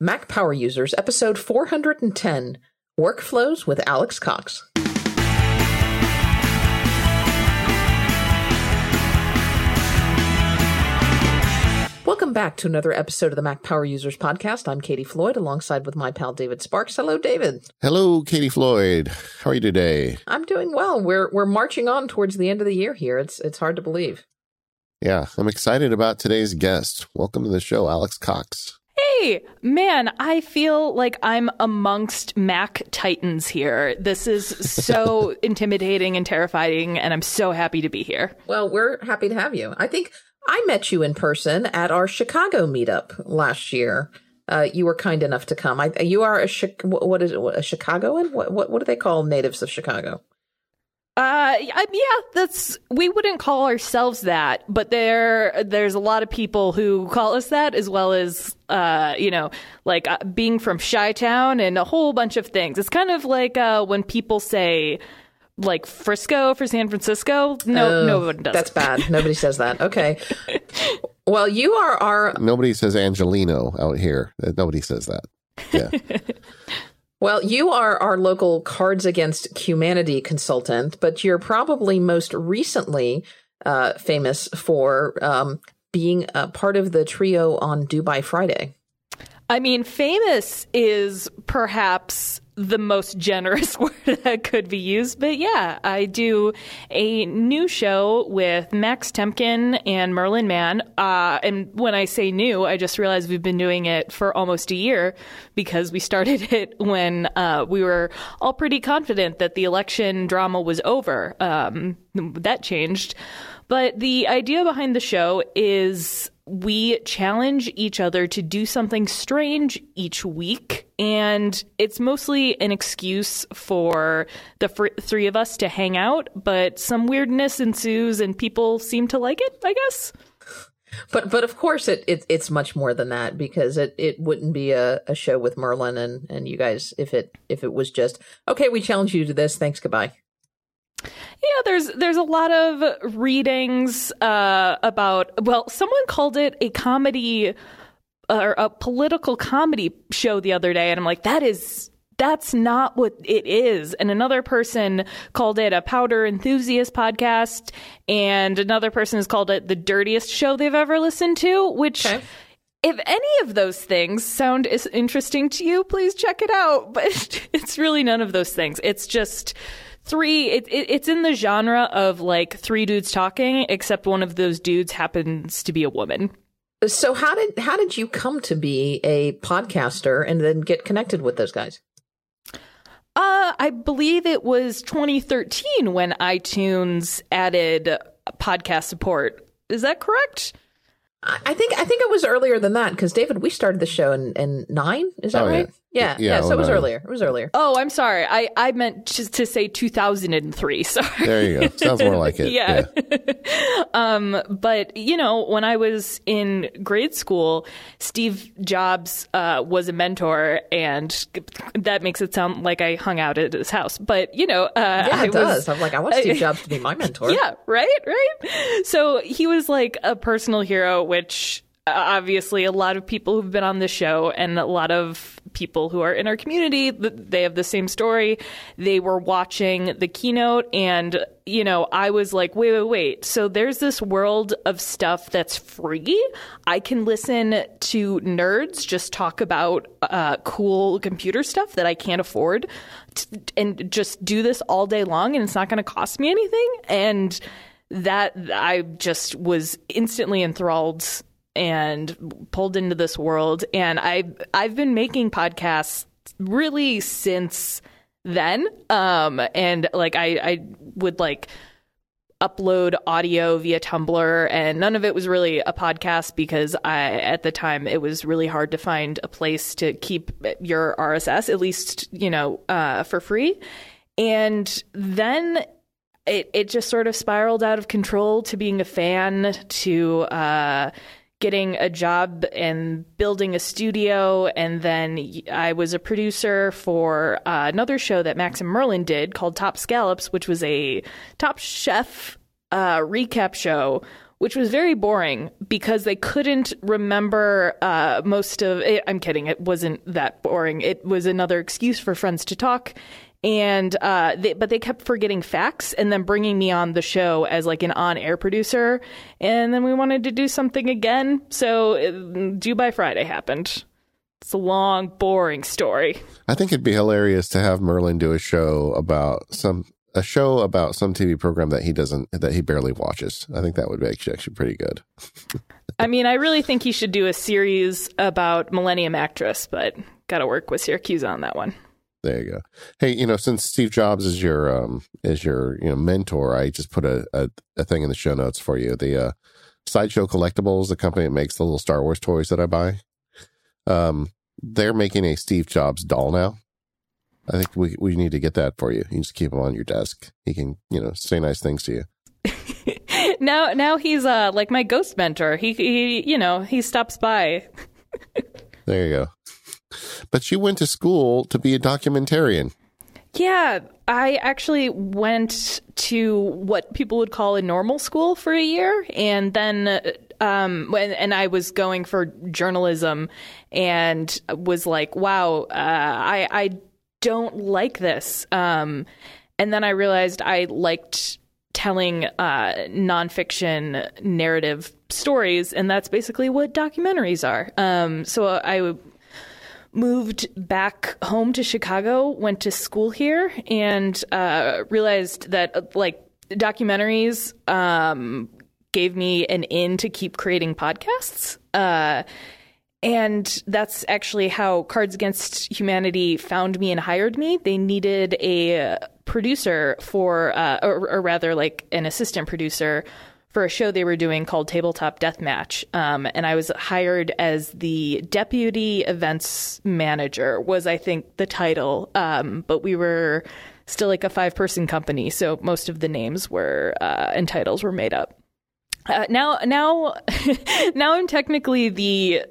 Mac Power Users, episode 410, Workflows with Alex Cox. Welcome back to another episode of the Mac Power Users podcast. I'm Katie Floyd, alongside with my pal David Sparks. Hello, David. Hello, Katie Floyd. How are you today? I'm doing well. We're marching on towards the end of the year here. It's hard to believe. Yeah, I'm excited about today's guest. Welcome to the show, Alex Cox. Hey, man, I feel like I'm amongst Mac Titans here. This is so intimidating and terrifying, and I'm so happy to be here. Well, we're happy to have you. I think I met you in person at our Chicago meetup last year. You were kind enough to come. You are a Chicagoan? What do they call natives of Chicago? We wouldn't call ourselves that, but there's a lot of people who call us that, as well as, being from Chi-Town and a whole bunch of things. It's kind of like when people say, like, Frisco for San Francisco. No one does. That's bad. Nobody says that. Okay. Well, you are our... Nobody says Angelino out here. Nobody says that. Yeah. Well, you are our local Cards Against Humanity consultant, but you're probably most recently famous for being a part of the trio on Dubai Friday. I mean, famous is perhaps the most generous word that could be used, but yeah, I do a new show with Max Temkin and Merlin Mann, and when I say new, I just realized we've been doing it for almost a year, because we started it when we were all pretty confident that the election drama was over. That changed, but the idea behind the show is we challenge each other to do something strange each week, and it's mostly an excuse for the three of us to hang out, but some weirdness ensues and people seem to like it, I guess. But of course, it's much more than that, because it wouldn't be a show with Merlin and you guys if it was just, okay, we challenge you to this, thanks, goodbye. Yeah, there's a lot of readings about, well, someone called it a comedy or a political comedy show the other day, and I'm like, that's not what it is. And another person called it a powder enthusiast podcast, and another person has called it the dirtiest show they've ever listened to, which... Okay. If any of those things sound interesting to you, please check it out. But it's really none of those things. It's just it's in the genre of like three dudes talking, except one of those dudes happens to be a woman. So how did you come to be a podcaster and then get connected with those guys? I believe it was 2013 when iTunes added podcast support. Is that correct? I think it was earlier than that, because David, we started the show in 2009. Is that right? Yeah. Yeah, so it was earlier. Oh, I'm sorry. I meant just to say 2003. Sorry. There you go. Sounds more like it. Yeah. But, when I was in grade school, Steve Jobs was a mentor, and that makes it sound like I hung out at his house. But, it does. I'm like, I want Steve Jobs to be my mentor. Yeah, right? So he was like a personal hero, which... Obviously, a lot of people who've been on this show and a lot of people who are in our community, they have the same story. They were watching the keynote and, I was like, wait. So there's this world of stuff that's free. I can listen to nerds just talk about cool computer stuff that I can't afford and just do this all day long. And it's not going to cost me anything. And that I just was instantly enthralled and pulled into this world. And I've been making podcasts really since then. And like I would like upload audio via Tumblr, and none of it was really a podcast because at the time it was really hard to find a place to keep your RSS, at least, for free. And then it just sort of spiraled out of control to being a fan to, getting a job and building a studio. And then I was a producer for another show that Max and Merlin did called Top Scallops, which was a Top Chef recap show which was very boring because they couldn't remember most of it. I'm kidding. It wasn't that boring. It was another excuse for friends to talk. And but they kept forgetting facts and then bringing me on the show as like an on-air producer. And then we wanted to do something again. So Dubai Friday happened. It's a long, boring story. I think it'd be hilarious to have Merlin do a show about some TV program that he barely watches. I think that would be actually pretty good. I mean, I really think he should do a series about Millennium Actress, but got to work with Syracuse on that one. There you go. Hey, since Steve Jobs is your mentor, I just put a thing in the show notes for you. The Sideshow Collectibles, the company that makes the little Star Wars toys that I buy, they're making a Steve Jobs doll now. I think we need to get that for you. You just keep him on your desk. He can, say nice things to you. Now he's like my ghost mentor. He stops by. There you go. But you went to school to be a documentarian. Yeah, I actually went to what people would call a normal school for a year, and then and I was going for journalism, and was like, wow, I don't like this. And then I realized I liked telling nonfiction narrative stories, and that's basically what documentaries are. So I moved back home to Chicago, went to school here, and realized that like documentaries gave me an in to keep creating podcasts. And that's actually how Cards Against Humanity found me and hired me. They needed a producer for, or rather like an assistant producer for a show they were doing called Tabletop Deathmatch. And I was hired as the deputy events manager was, I think, the title. But we were still like a 5-person company. So most of the names were and titles were made up. Now I'm technically the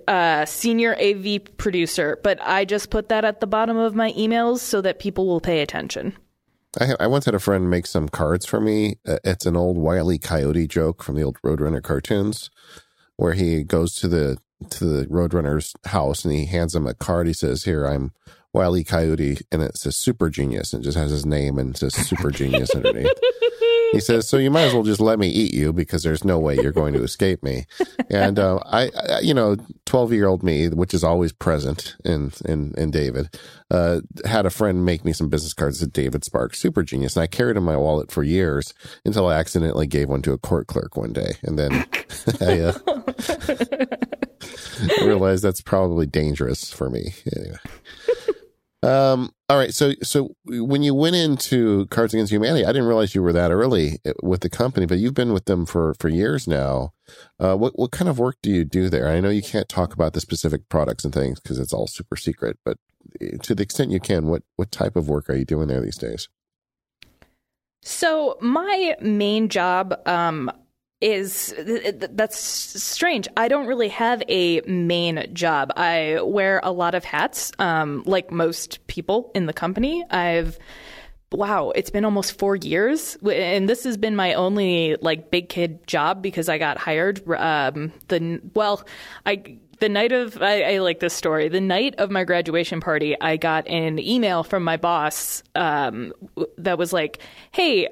senior AV producer, but I just put that at the bottom of my emails so that people will pay attention. I once had a friend make some cards for me. It's an old Wile E. Coyote joke from the old Roadrunner cartoons, where he goes to the Roadrunner's house and he hands him a card. He says, "Here, I'm Wile E. Coyote," and it says "Super Genius." And it just has his name and says "Super Genius" underneath. He says, "So you might as well just let me eat you because there's no way you're going to escape me." And 12-year-old me, which is always present in David, had a friend make me some business cards that David Sparks, Super Genius. And I carried in my wallet for years until I accidentally gave one to a court clerk one day. And then I realized that's probably dangerous for me. Anyway. All right. So when you went into Cards Against Humanity, I didn't realize you were that early with the company, but you've been with them for years now. What kind of work do you do there? I know you can't talk about the specific products and things because it's all super secret, but to the extent you can, what type of work are you doing there these days? So my main job, that's strange. I don't really have a main job. I wear a lot of hats, like most people in the company. It's been almost 4 years, and this has been my only like big kid job because I got hired. I like this story. The night of my graduation party, I got an email from my boss that was like, "Hey, you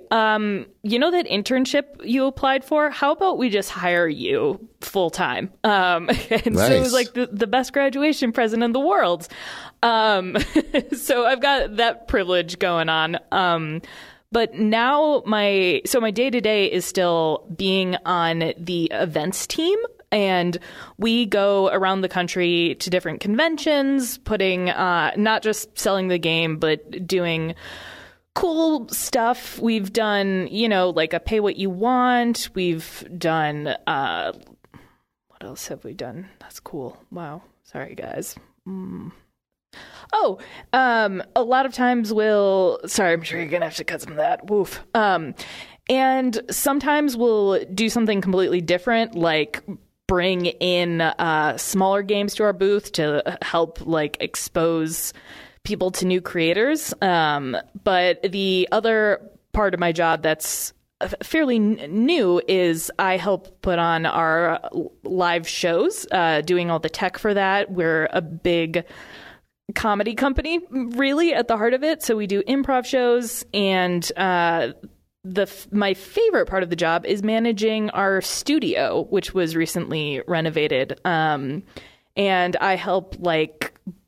know that internship you applied for? How about we just hire you full time?" And nice. So it was like the best graduation present in the world. So I've got that privilege going on. But now my day to day is still being on the events team. And we go around the country to different conventions, putting not just selling the game, but doing cool stuff. We've done, like a pay what you want. We've done what else have we done? That's cool. Wow. Sorry, guys. A lot of times I'm sure you're going to have to cut some of that. Woof. And sometimes we'll do something completely different, like bring in smaller games to our booth to help like expose people to new creators. But the other part of my job that's fairly new is I help put on our live shows, doing all the tech for that. We're a big comedy company, really, at the heart of it. So we do improv shows, and my favorite part of the job is managing our studio, which was recently renovated. And I help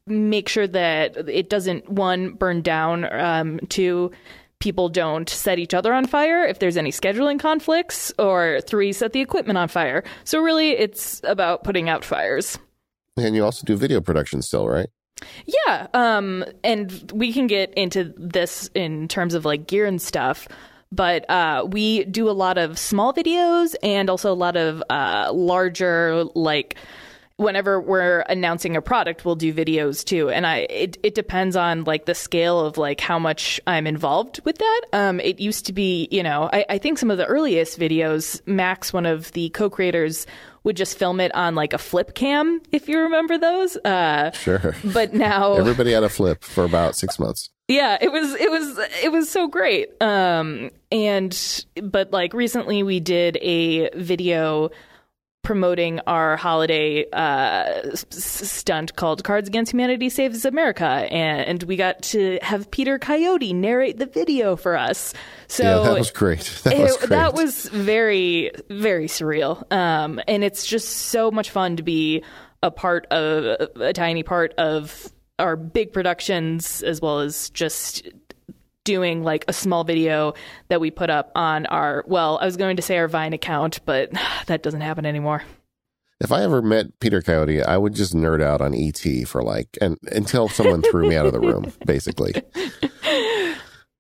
make sure that it doesn't, one, burn down, two, people don't set each other on fire if there's any scheduling conflicts, or three, set the equipment on fire. So really, it's about putting out fires. And you also do video production still, right? Yeah. And we can get into this in terms of gear and stuff. But we do a lot of small videos and also a lot of larger, whenever we're announcing a product, we'll do videos too. And it depends on the scale of how much I'm involved with that. It used to be, I think some of the earliest videos, Max, one of the co-creators, would just film it on a flip cam, if you remember those. Sure. But now everybody had a flip for about 6 months. Yeah, it was so great. But recently we did a video promoting our holiday stunt called Cards Against Humanity Saves America. And we got to have Peter Coyote narrate the video for us. So yeah, that was great. That was very, very surreal. And it's just so much fun to be a tiny part of our big productions, as well as just doing a small video that we put up on our Vine account, but that doesn't happen anymore. If I ever met Peter Coyote, I would just nerd out on E.T. for until someone threw me out of the room, basically.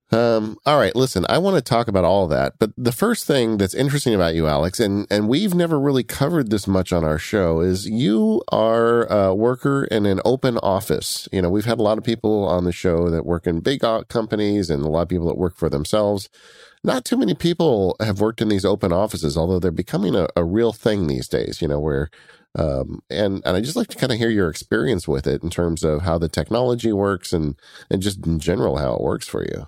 All right, listen, I want to talk about all that, but the first thing that's interesting about you, Alex, and we've never really covered this much on our show, is you are a worker in an open office. We've had a lot of people on the show that work in big companies and a lot of people that work for themselves. Not too many people have worked in these open offices, although they're becoming a real thing these days, where and I just like to kind of hear your experience with it in terms of how the technology works and just in general how it works for you.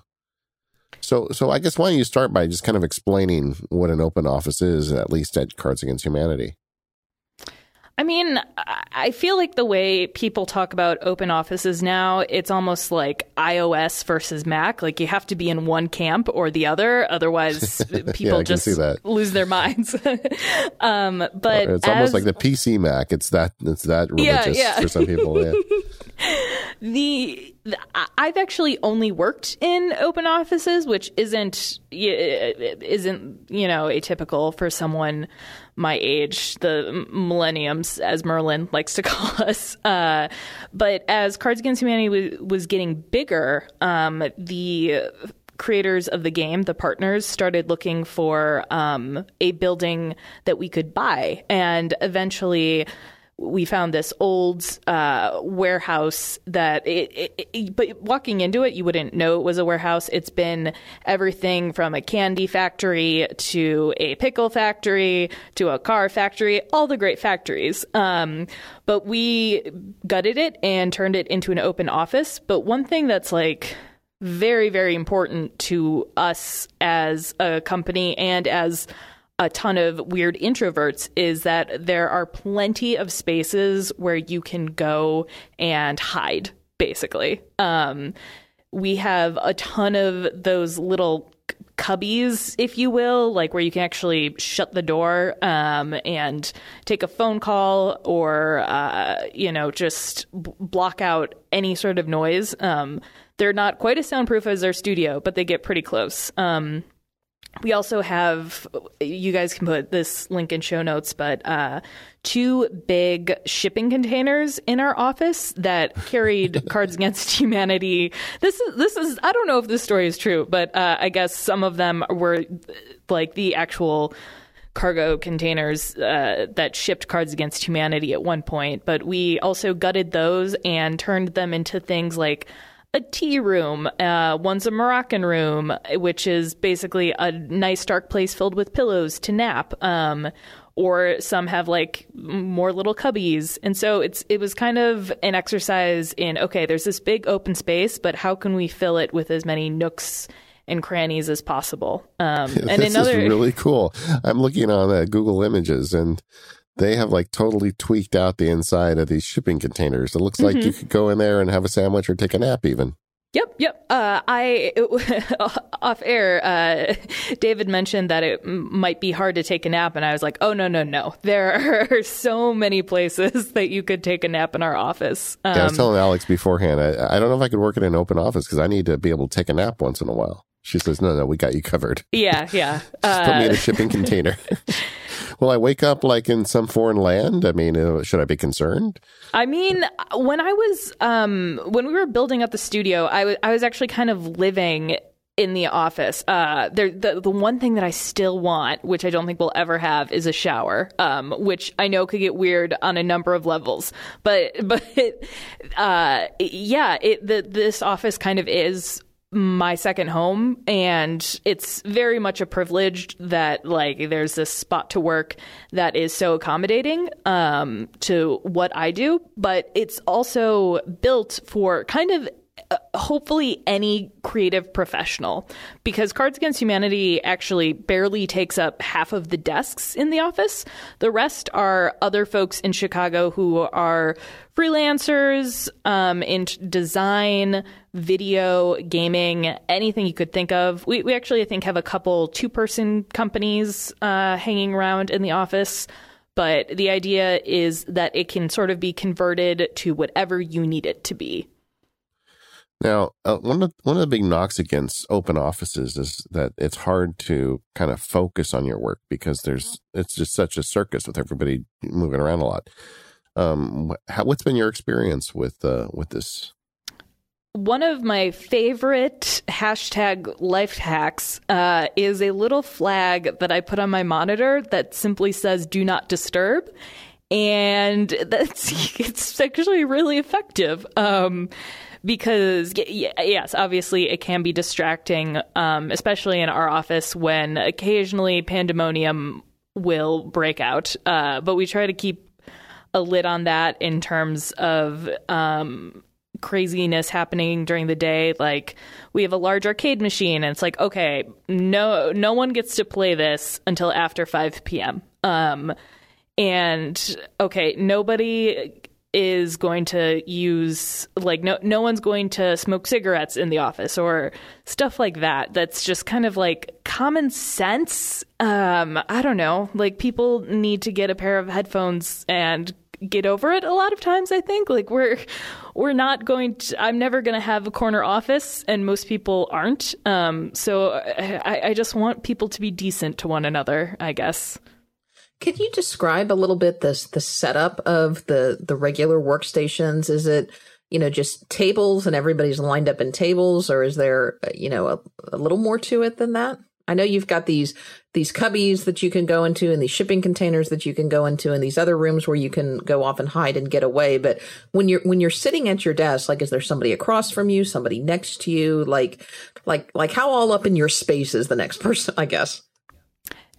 So I guess why don't you start by just kind of explaining what an open office is, at least at Cards Against Humanity? I mean, I feel the way people talk about open offices now, it's almost like iOS versus Mac. You have to be in one camp or the other. Otherwise, people just lose their minds. But it's almost like the PC Mac. It's that religious for some people. Yeah. I've actually only worked in open offices, which isn't atypical for someone my age, the millenniums, as Merlin likes to call us. But as Cards Against Humanity was getting bigger, the creators of the game, the partners, started looking for a building that we could buy, and eventually we found this old warehouse that but walking into it, you wouldn't know it was a warehouse. It's been everything from a candy factory to a pickle factory to a car factory, all the great factories. But we gutted it and turned it into an open office. But one thing that's very, very important to us as a company and as a ton of weird introverts is that there are plenty of spaces where you can go and hide, basically. We have a ton of those little cubbies, if you will, where you can actually shut the door and take a phone call or, just block out any sort of noise. They're not quite as soundproof as our studio, but they get pretty close. We also have, you guys can put this link in show notes, but two big shipping containers in our office that carried Cards Against Humanity. This is I don't know if this story is true, but I guess some of them were the actual cargo containers that shipped Cards Against Humanity at one point. But we also gutted those and turned them into things like a tea room. One's a Moroccan room, which is basically a nice dark place filled with pillows to nap. Or some have more little cubbies. And so it was kind of an exercise in, okay, there's this big open space, but how can we fill it with as many nooks and crannies as possible. And this is really cool. I'm looking on Google Images, and they have like totally tweaked out the inside of these shipping containers. It looks like you could go in there and have a sandwich or take a nap even. Yep. Off air, David mentioned that it might be hard to take a nap. And I was like, oh, no. There are so many places that you could take a nap in our office. I was telling Alex beforehand, I don't know if I could work in an open office because I need to be able to take a nap once in a while. She says, no, we got you covered. Yeah. Just put me in a shipping container. Will I wake up like in some foreign land? I mean, should I be concerned? I mean, when I was when we were building up the studio, I was actually kind of living in the office. The one thing that I still want, which I don't think we'll ever have, is a shower, which I know could get weird on a number of levels. But this office kind of is my second home, and it's very much a privilege that like there's this spot to work that is so accommodating to what I do, but it's also built for kind of hopefully any creative professional, because Cards Against Humanity actually barely takes up half of the desks in the office. The rest are other folks in Chicago who are freelancers in design, video, gaming, anything you could think of. We actually, I think, have a couple two-person companies hanging around in the office. But the idea is that it can sort of be converted to whatever you need it to be. Now, one of the big knocks against open offices is that it's hard to kind of focus on your work because it's just such a circus with everybody moving around a lot. What's been your experience with this? One of my favorite hashtag life hacks is a little flag that I put on my monitor that simply says "Do not disturb," and it's actually really effective. Because, yes, obviously it can be distracting, especially in our office when occasionally pandemonium will break out. But we try to keep a lid on that in terms of craziness happening during the day. Like we have a large arcade machine and it's like, okay, no one gets to play this until after 5 p.m. And, okay, nobody is going to use like no one's going to smoke cigarettes in the office or stuff like that. That's just kind of like common sense. I don't know, like people need to get a pair of headphones and get over it a lot of times. I think like we're not going to, I'm never going to have a corner office, and most people aren't. So I just want people to be decent to one another, I guess. Can you describe a little bit the setup of the regular workstations? Is it, just tables and everybody's lined up in tables, or is there, a little more to it than that? I know you've got these cubbies that you can go into and these shipping containers that you can go into and these other rooms where you can go off and hide and get away. But when you're sitting at your desk, like, is there somebody across from you, somebody next to you? Like how all up in your space is the next person, I guess?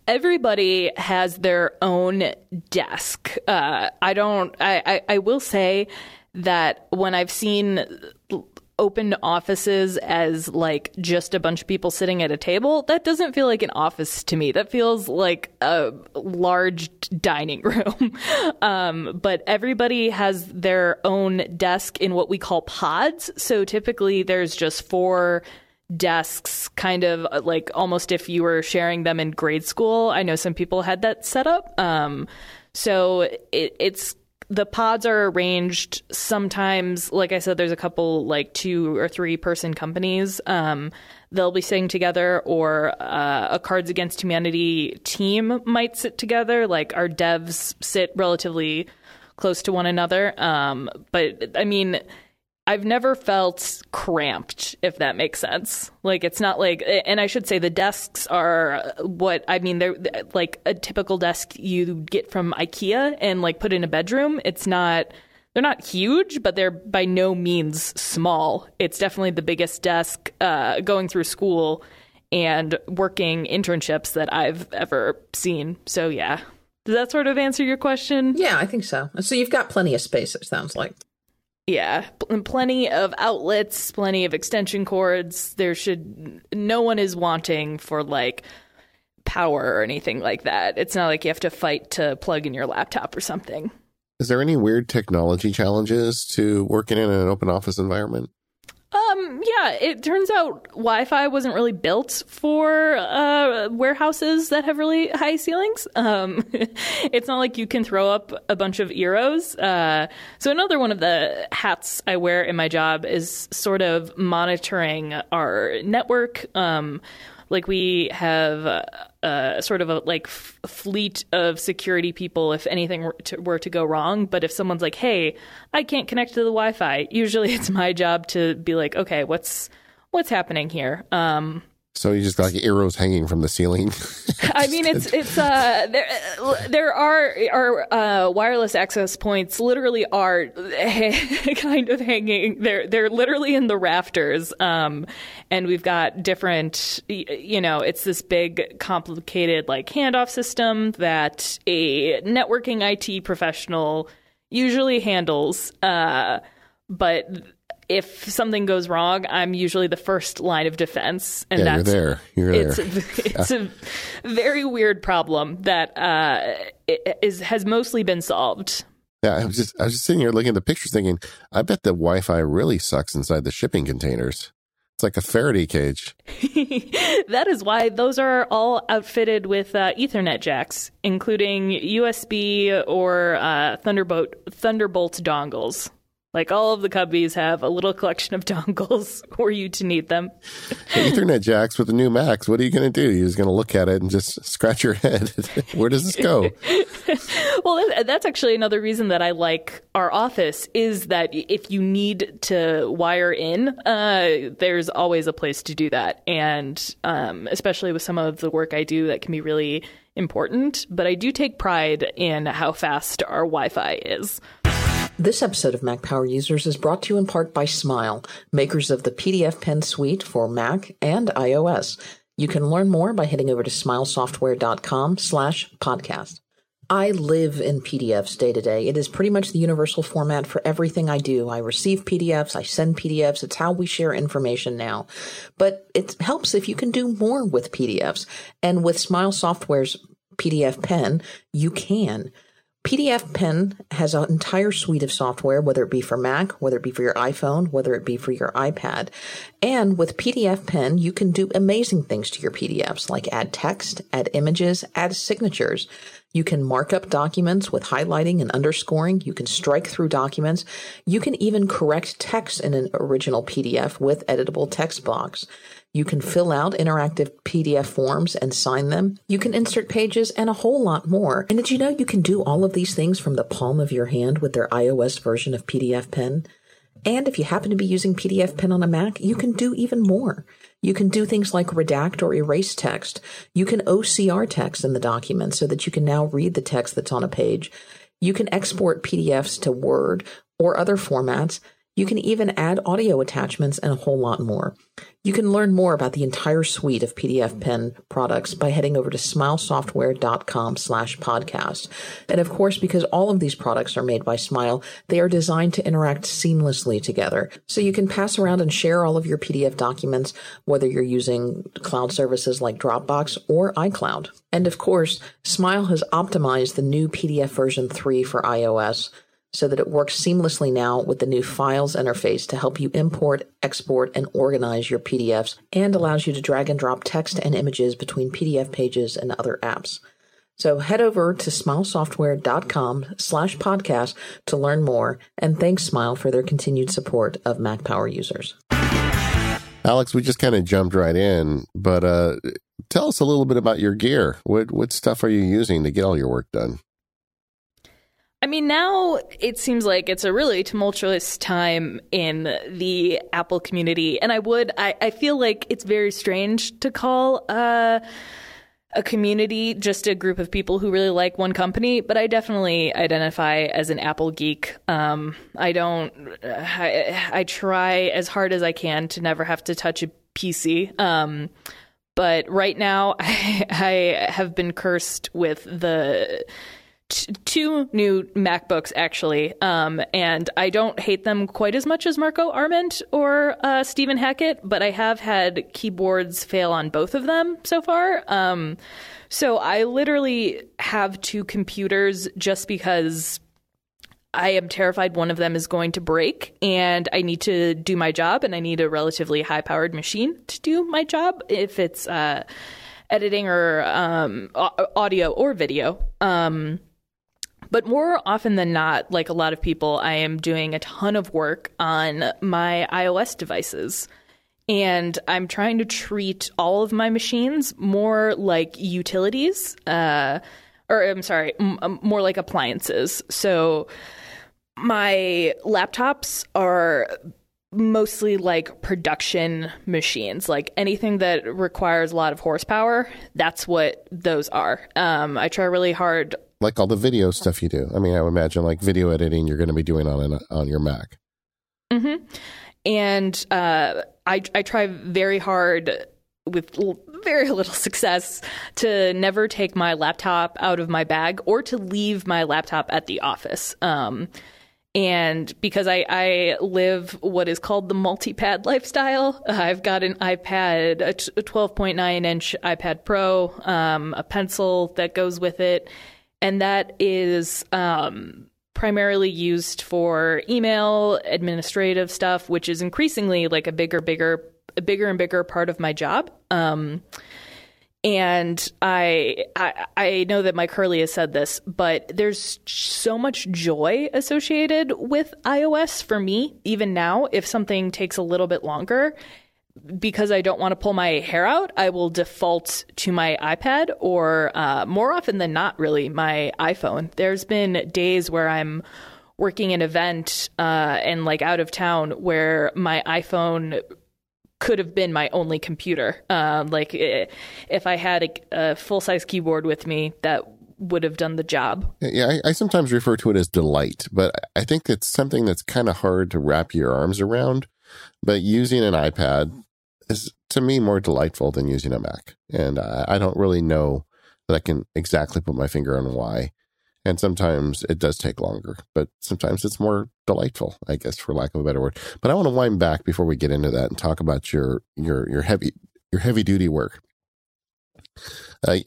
Everybody has their own desk. I will say that when I've seen open offices as like just a bunch of people sitting at a table, that doesn't feel like an office to me. That feels like a large dining room. But everybody has their own desk in what we call pods. So typically there's just four desks, kind of like almost if you were sharing them in grade school. I know some people had that set up. So it's the pods are arranged sometimes. Like I said, there's a couple like 2 or 3 person companies. They'll be sitting together, or a Cards Against Humanity team might sit together. Like our devs sit relatively close to one another. But I mean, I've never felt cramped, if that makes sense. Like, it's not like, and I should say the desks are what, I mean, they're like a typical desk you get from IKEA and like put in a bedroom. It's not, they're not huge, but they're by no means small. It's definitely the biggest desk going through school and working internships that I've ever seen. So yeah, does that sort of answer your question? Yeah, I think so. So you've got plenty of space, it sounds like. Yeah, plenty of outlets, plenty of extension cords. No one is wanting for like power or anything like that. It's not like you have to fight to plug in your laptop or something. Is there any weird technology challenges to working in an open office environment? Yeah, it turns out Wi-Fi wasn't really built for warehouses that have really high ceilings. It's not like you can throw up a bunch of Eros. So another one of the hats I wear in my job is sort of monitoring our network. Like we have fleet of security people if anything were to go wrong. But if someone's like, hey, I can't connect to the Wi-Fi, usually it's my job to be like, okay, what's happening here? So you just got like arrows hanging from the ceiling. I mean, there are wireless access points literally are kind of hanging. They're literally in the rafters. And we've got different, it's this big complicated like handoff system that a networking IT professional usually handles. But if something goes wrong, I'm usually the first line of defense. And yeah, you're there. It's a very weird problem that has mostly been solved. Yeah, I was just sitting here looking at the pictures thinking, I bet the Wi-Fi really sucks inside the shipping containers. It's like a Faraday cage. That is why those are all outfitted with Ethernet jacks, including USB or Thunderbolt dongles. Like all of the cubbies have a little collection of dongles for you to need them. Ethernet jacks with the new Macs. What are you going to do? You're just going to look at it and just scratch your head. Where does this go? Well, that's actually another reason that I like our office is that if you need to wire in, there's always a place to do that. And especially with some of the work I do, that can be really important. But I do take pride in how fast our Wi-Fi is. This episode of Mac Power Users is brought to you in part by Smile, makers of the PDF Pen Suite for Mac and iOS. You can learn more by heading over to smilesoftware.com/podcast. I live in PDFs day to day. It is pretty much the universal format for everything I do. I receive PDFs. I send PDFs. It's how we share information now. But it helps if you can do more with PDFs. And with Smile Software's PDF Pen, you can. PDF Pen has an entire suite of software, whether it be for Mac, whether it be for your iPhone, whether it be for your iPad. And with PDF Pen, you can do amazing things to your PDFs, like add text, add images, add signatures. You can mark up documents with highlighting and underscoring. You can strike through documents. You can even correct text in an original PDF with editable text box. You can fill out interactive PDF forms and sign them. You can insert pages and a whole lot more. And did you know you can do all of these things from the palm of your hand with their iOS version of PDF Pen? And if you happen to be using PDF Pen on a Mac, you can do even more. You can do things like redact or erase text. You can OCR text in the document so that you can now read the text that's on a page. You can export PDFs to Word or other formats. You can even add audio attachments and a whole lot more. You can learn more about the entire suite of PDF Pen products by heading over to smilesoftware.com/podcast. And of course, because all of these products are made by Smile, they are designed to interact seamlessly together. So you can pass around and share all of your PDF documents, whether you're using cloud services like Dropbox or iCloud. And of course, Smile has optimized the new PDF version 3 for iOS, so that it works seamlessly now with the new files interface to help you import, export, and organize your PDFs, and allows you to drag and drop text and images between PDF pages and other apps. So head over to smilesoftware.com/podcast to learn more, and thanks Smile for their continued support of Mac Power Users. Alex, we just kind of jumped right in, but tell us a little bit about your gear. What stuff are you using to get all your work done? I mean, now it seems like it's a really tumultuous time in the Apple community. And I feel like it's very strange to call a community just a group of people who really like one company. But I definitely identify as an Apple geek. I try as hard as I can to never have to touch a PC. But right now I have been cursed with the two new MacBooks, actually, and I don't hate them quite as much as Marco Arment or Stephen Hackett, but I have had keyboards fail on both of them so far. So I literally have two computers just because I am terrified one of them is going to break, and I need to do my job, and I need a relatively high-powered machine to do my job if it's editing or audio or video. But more often than not, like a lot of people, I am doing a ton of work on my iOS devices. And I'm trying to treat all of my machines more like utilities, more like appliances. So my laptops are mostly like production machines, like anything that requires a lot of horsepower. That's what those are. I try really hard. Like all the video stuff you do. I mean, I would imagine like video editing you're going to be doing on your Mac. Mm-hmm. And I try very hard with very little success to never take my laptop out of my bag or to leave my laptop at the office. And because I live what is called the multi-pad lifestyle, I've got an iPad, a 12.9-inch iPad Pro, a pencil that goes with it. And that is primarily used for email, administrative stuff, which is increasingly like a bigger and bigger part of my job. And I know that Mike Hurley has said this, but there's so much joy associated with iOS for me, even now, if something takes a little bit longer. Because I don't want to pull my hair out, I will default to my iPad or more often than not, really, my iPhone. There's been days where I'm working an event and like out of town where my iPhone could have been my only computer. Like if I had a full-size keyboard with me, that would have done the job. Yeah, I sometimes refer to it as delight, but I think it's something that's kind of hard to wrap your arms around. But using an iPad is, to me, more delightful than using a Mac. And I don't really know that I can exactly put my finger on why. And sometimes it does take longer, but sometimes it's more delightful, I guess, for lack of a better word. But I want to wind back before we get into that and talk about your heavy-duty work.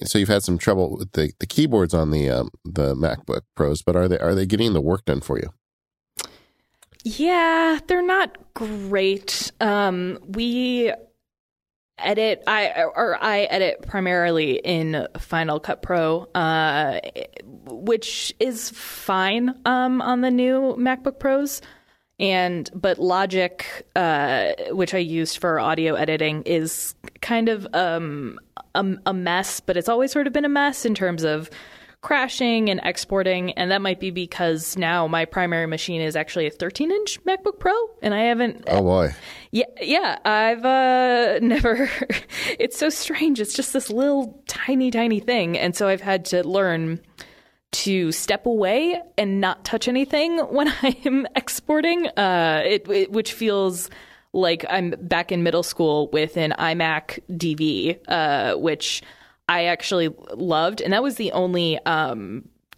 So you've had some trouble with the keyboards on the MacBook Pros, but are they getting the work done for you? Yeah, they're not great. I edit primarily in Final Cut Pro, which is fine on the new MacBook Pros, but Logic, which I used for audio editing, is kind of a mess. But it's always sort of been a mess in terms of crashing and exporting, and that might be because now my primary machine is actually a 13-inch MacBook Pro, and I haven't... Oh, boy. Yeah, I've never... It's so strange. It's just this little tiny, tiny thing, and so I've had to learn to step away and not touch anything when I'm exporting, which feels like I'm back in middle school with an iMac DV, which... I actually loved, and that was the only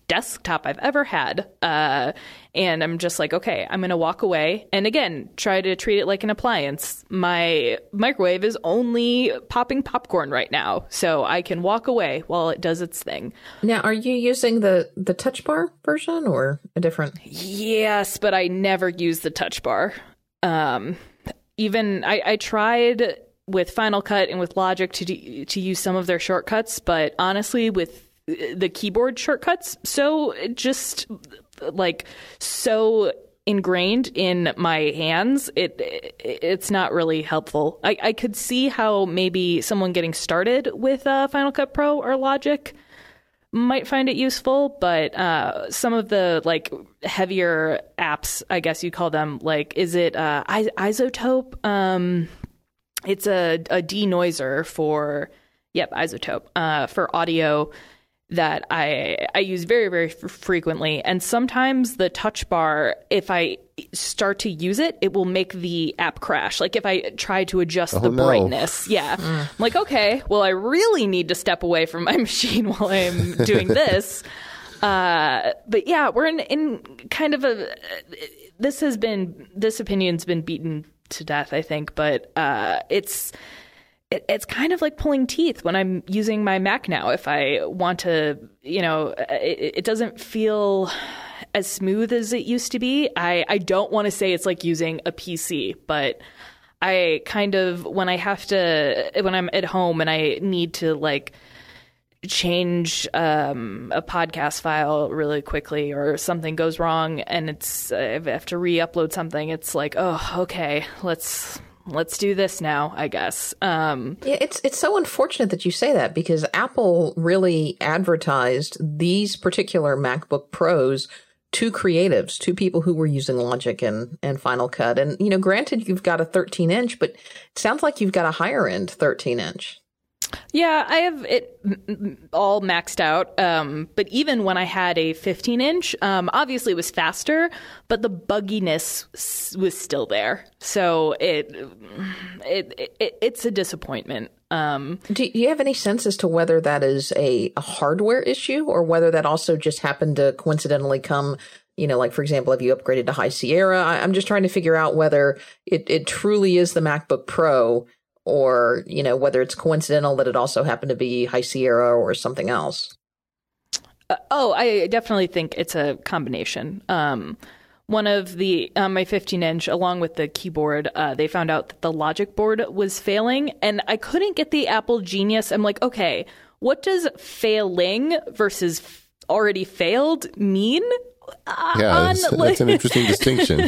desktop I've ever had. And I'm just like, okay, I'm going to walk away. And again, try to treat it like an appliance. My microwave is only popping popcorn right now, so I can walk away while it does its thing. Now, are you using the touch bar version or a different? Yes, but I never use the touch bar. Even I tried... with Final Cut and with Logic to use some of their shortcuts, but honestly, with the keyboard shortcuts, so ingrained in my hands, it's not really helpful. I could see how maybe someone getting started with Final Cut Pro or Logic might find it useful, but some of the like heavier apps, I guess you call them, like is it iZotope? It's a denoiser for iZotope, for audio that I use very, very frequently. And sometimes the touch bar, if I start to use it, it will make the app crash. Like if I try to adjust brightness. Yeah. I'm like, okay, well, I really need to step away from my machine while I'm doing this. But yeah, we're in kind of a, this opinion's been beaten to death, I think, but it's kind of like pulling teeth when I'm using my Mac now. If I want to, you know, it doesn't feel as smooth as it used to be. I don't want to say it's like using a PC, but I kind of, when I'm at home and I need to like change a podcast file really quickly, or something goes wrong and it's, I have to re-upload something, it's like, oh, okay, let's do this now, I guess. Yeah, it's so unfortunate that you say that, because Apple really advertised these particular MacBook Pros to creatives, to people who were using Logic and Final Cut. And, you know, granted, you've got a 13-inch, but it sounds like you've got a higher-end 13-inch. Yeah, I have it all maxed out. But even when I had a 15-inch, obviously it was faster, but the bugginess was still there. So it's a disappointment. Do you have any sense as to whether that is a hardware issue, or whether that also just happened to coincidentally come, you know, like, for example, if you upgraded to High Sierra? I'm just trying to figure out whether it truly is the MacBook Pro, or, you know, whether it's coincidental that it also happened to be High Sierra or something else. I definitely think it's a combination. One of the, my 15-inch, along with the keyboard, they found out that the Logic board was failing, and I couldn't get the Apple Genius. I'm like, okay, what does failing versus already failed mean? Yeah, that's an interesting distinction.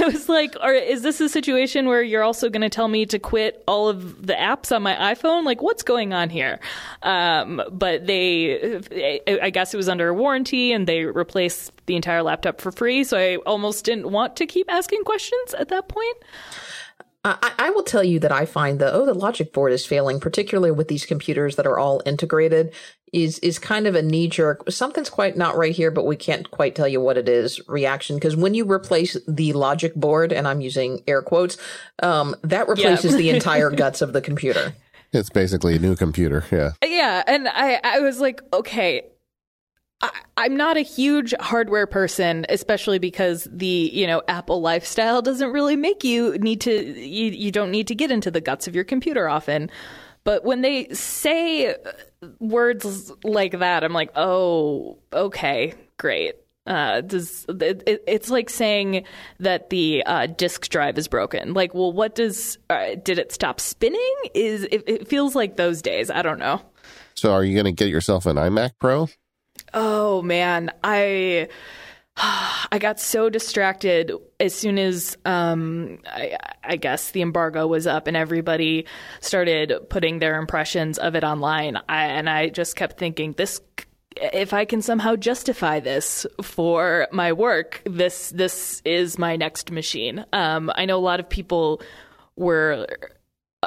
I was like, is this a situation where you're also going to tell me to quit all of the apps on my iPhone? Like, what's going on here? But I guess it was under a warranty, and they replaced the entire laptop for free. So I almost didn't want to keep asking questions at that point. I will tell you that I find the Logic board is failing, particularly with these computers that are all integrated, is kind of a knee-jerk, something's quite not right here, but we can't quite tell you what it is reaction. Because when you replace the Logic board, and I'm using air quotes, that replaces the entire guts of the computer. It's basically a new computer, yeah. Yeah, and I was like, okay, I'm not a huge hardware person, especially because the, you know, Apple lifestyle doesn't really make you need to, you don't need to get into the guts of your computer often. But when they say words like that, I'm like, oh, okay, great. It's like saying that the disk drive is broken. Like, well, what did it stop spinning? It feels like those days. I don't know. So are you going to get yourself an iMac Pro? Oh, man, I got so distracted as soon as I guess the embargo was up and everybody started putting their impressions of it online. I just kept thinking, if I can somehow justify this for my work, this is my next machine. I know a lot of people were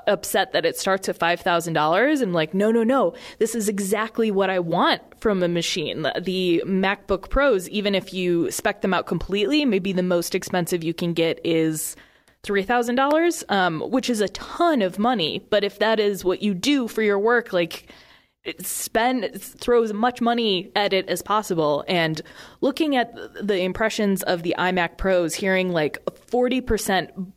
upset that it starts at $5,000. I'm like, no, this is exactly what I want from a machine. The MacBook Pros, even if you spec them out completely, maybe the most expensive you can get is $3,000, which is a ton of money. But if that is what you do for your work, like, spend, throw as much money at it as possible. And looking at the impressions of the iMac Pros, hearing like 40%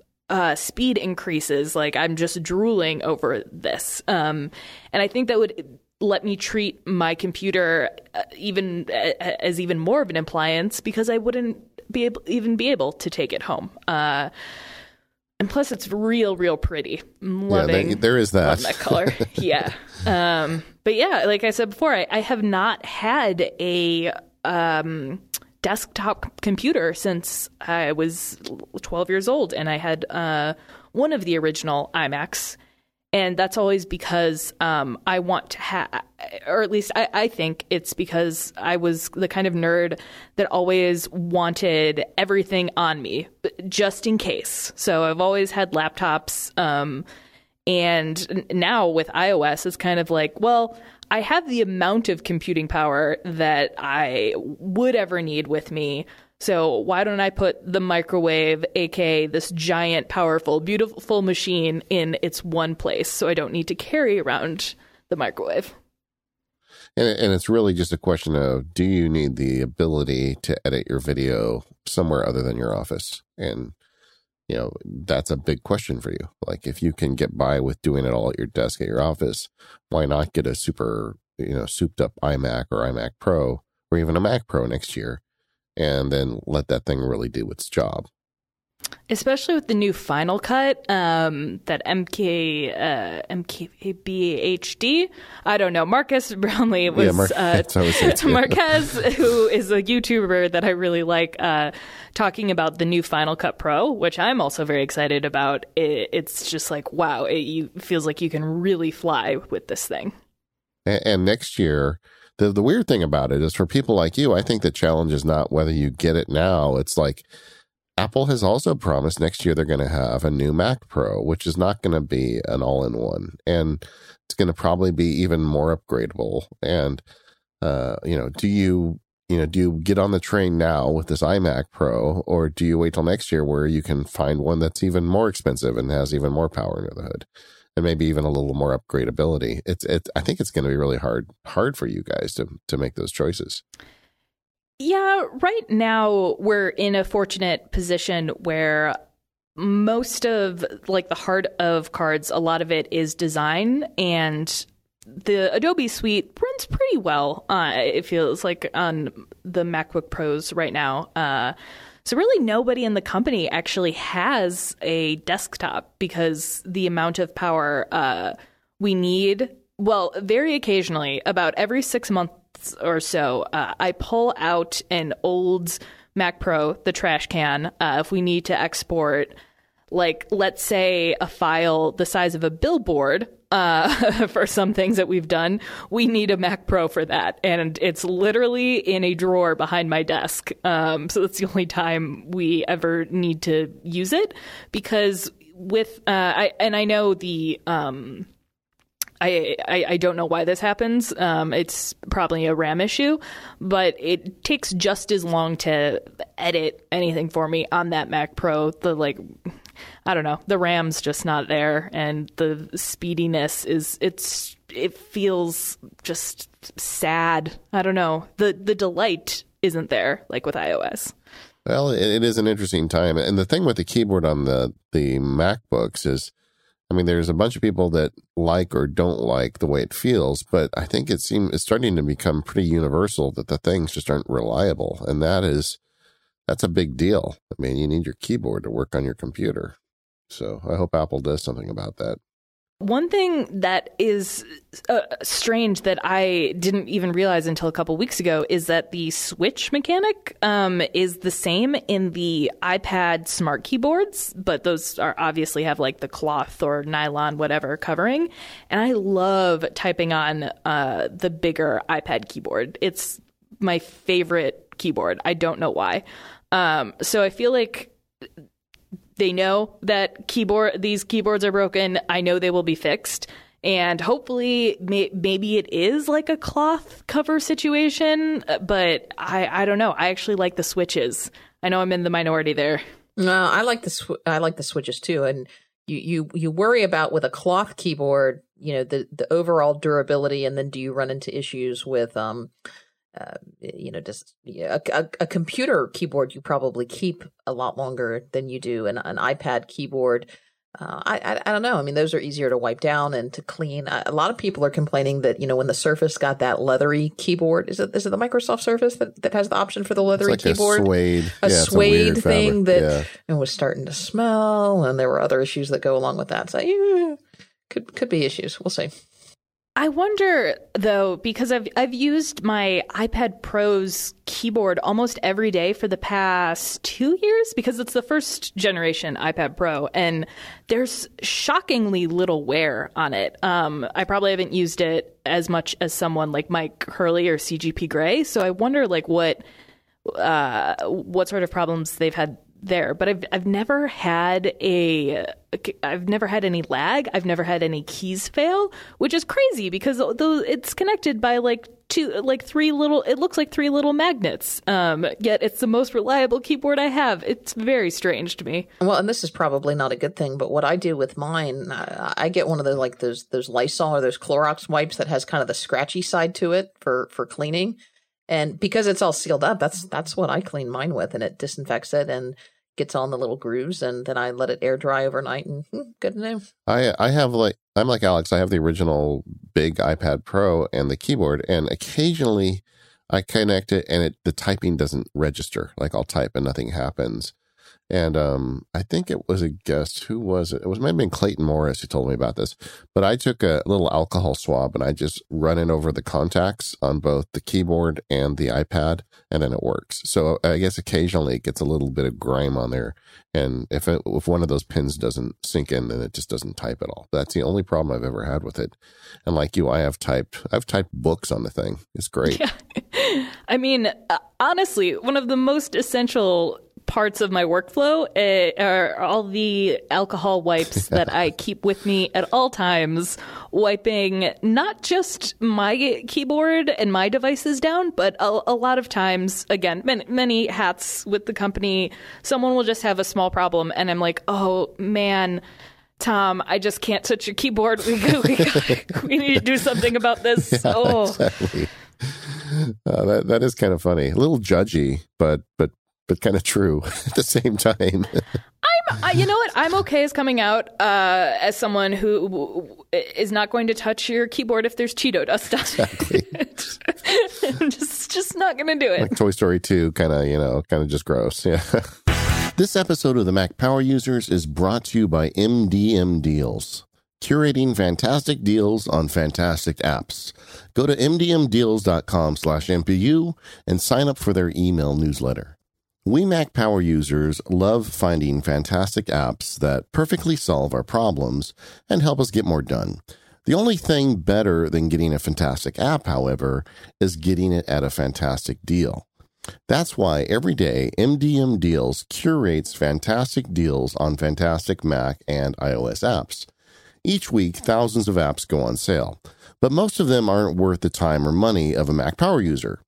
speed increases, like, I'm just drooling over this. And I think that would let me treat my computer even more of an appliance, because I wouldn't be able to take it home. And plus, it's real pretty. I'm loving, yeah, there is that. That color. Yeah. But yeah, like I said before, I have not had a desktop computer since I was 12 years old, and I had one of the original iMacs, and that's always because I want to have, or at least I think it's because I was the kind of nerd that always wanted everything on me, just in case. So I've always had laptops, and now with iOS, it's kind of like, well, I have the amount of computing power that I would ever need with me, so why don't I put the microwave, aka this giant, powerful, beautiful machine, in its one place, so I don't need to carry around the microwave? And it's really just a question of, do you need the ability to edit your video somewhere other than your office? And, you know, that's a big question for you. Like, if you can get by with doing it all at your desk at your office, why not get a super, you know, souped up iMac or iMac Pro or even a Mac Pro next year, and then let that thing really do its job? Especially with the new Final Cut, that MKBHD, I don't know, Marcus Brownlee was Marquez, who is a YouTuber that I really like, talking about the new Final Cut Pro, which I'm also very excited about. It's just like, wow, it feels like you can really fly with this thing. And next year, the weird thing about it is, for people like you, I think the challenge is not whether you get it now. It's like, Apple has also promised next year they're going to have a new Mac Pro, which is not going to be an all-in-one. And it's going to probably be even more upgradable. And, you know, do you get on the train now with this iMac Pro, or do you wait till next year where you can find one that's even more expensive and has even more power under the hood and maybe even a little more upgradability? I think it's going to be really hard for you guys to make those choices. Yeah, right now we're in a fortunate position where most of, like, the heart of Cards, a lot of it is design, and the Adobe suite runs pretty well, it feels like, on the MacBook Pros right now. So really nobody in the company actually has a desktop, because the amount of power we need, well, very occasionally, about every 6 months or so, I pull out an old Mac Pro, the trash can, if we need to export, like, let's say a file the size of a billboard for some things that we've done. We need a Mac Pro for that. And it's literally in a drawer behind my desk. So that's the only time we ever need to use it, because with I know the I don't know why this happens. It's probably a RAM issue, but it takes just as long to edit anything for me on that Mac Pro. The RAM's just not there, and the speediness it feels just sad. I don't know. The delight isn't there, like with iOS. Well, it is an interesting time, and the thing with the keyboard on the MacBooks is, I mean, there's a bunch of people that like or don't like the way it feels, but I think it's starting to become pretty universal that the things just aren't reliable, and that's a big deal. I mean, you need your keyboard to work on your computer. So I hope Apple does something about that. One thing that is strange that I didn't even realize until a couple weeks ago is that the switch mechanic is the same in the iPad smart keyboards, but those are obviously have like the cloth or nylon, whatever covering. And I love typing on the bigger iPad keyboard. It's my favorite keyboard. I don't know why. So I feel like they know that these keyboards are broken. I know they will be fixed. And hopefully, maybe it is like a cloth cover situation, but I don't know. I actually like the switches. I know I'm in the minority there. No, I like the switches too. And you worry about, with a cloth keyboard, you know, the overall durability, and then do you run into issues with a computer keyboard you probably keep a lot longer than you do an iPad keyboard. I don't know. I mean, those are easier to wipe down and to clean. A lot of people are complaining that, you know, when the Surface got that leathery keyboard, is it the Microsoft Surface that has the option for the leathery keyboard? A suede thing fabric. That was starting to smell, and there were other issues that go along with that. So could be issues. We'll see. I wonder, though, because I've used my iPad Pro's keyboard almost every day for the past 2 years, because it's the first generation iPad Pro, and there's shockingly little wear on it. I probably haven't used it as much as someone like Mike Hurley or CGP Grey, so I wonder, like, what sort of problems they've had there, but I've never had any lag. I've never had any keys fail, which is crazy because it's connected by three little magnets. Yet it's the most reliable keyboard I have. It's very strange to me. Well, and this is probably not a good thing, but what I do with mine, I get one of those those Lysol or those Clorox wipes that has kind of the scratchy side to it for cleaning. And because it's all sealed up, that's what I clean mine with, and it disinfects it and gets all in the little grooves, and then I let it air dry overnight, and good to know. I'm like Alex. I have the original big iPad Pro and the keyboard, and occasionally I connect it, and the typing doesn't register. Like I'll type and nothing happens. And I think it was a guest. Who was it? It might have been Clayton Morris who told me about this. But I took a little alcohol swab and I just run it over the contacts on both the keyboard and the iPad, and then it works. So I guess occasionally it gets a little bit of grime on there. And if one of those pins doesn't sink in, then it just doesn't type at all. That's the only problem I've ever had with it. And like you, I've typed books on the thing. It's great. Yeah. I mean, honestly, one of the most essential parts of my workflow are all the alcohol wipes that I keep with me at all times, wiping not just my keyboard and my devices down, but a lot of times, again, many hats with the company, someone will just have a small problem and I'm like, oh man, Tom, I just can't touch your keyboard. We need to do something about this. Yeah, oh, exactly. That is kind of funny. A little judgy, but kind of true at the same time. You know what? I'm okay as coming out as someone who is not going to touch your keyboard if there's Cheeto dust on it. Exactly. I'm just not going to do it. Like Toy Story 2, kind of just gross. Yeah. This episode of the Mac Power Users is brought to you by MDM Deals. Curating fantastic deals on fantastic apps. Go to mdmdeals.com/MPU and sign up for their email newsletter. We Mac Power Users love finding fantastic apps that perfectly solve our problems and help us get more done. The only thing better than getting a fantastic app, however, is getting it at a fantastic deal. That's why every day MDM Deals curates fantastic deals on fantastic Mac and iOS apps. Each week, thousands of apps go on sale, but most of them aren't worth the time or money of a Mac Power User.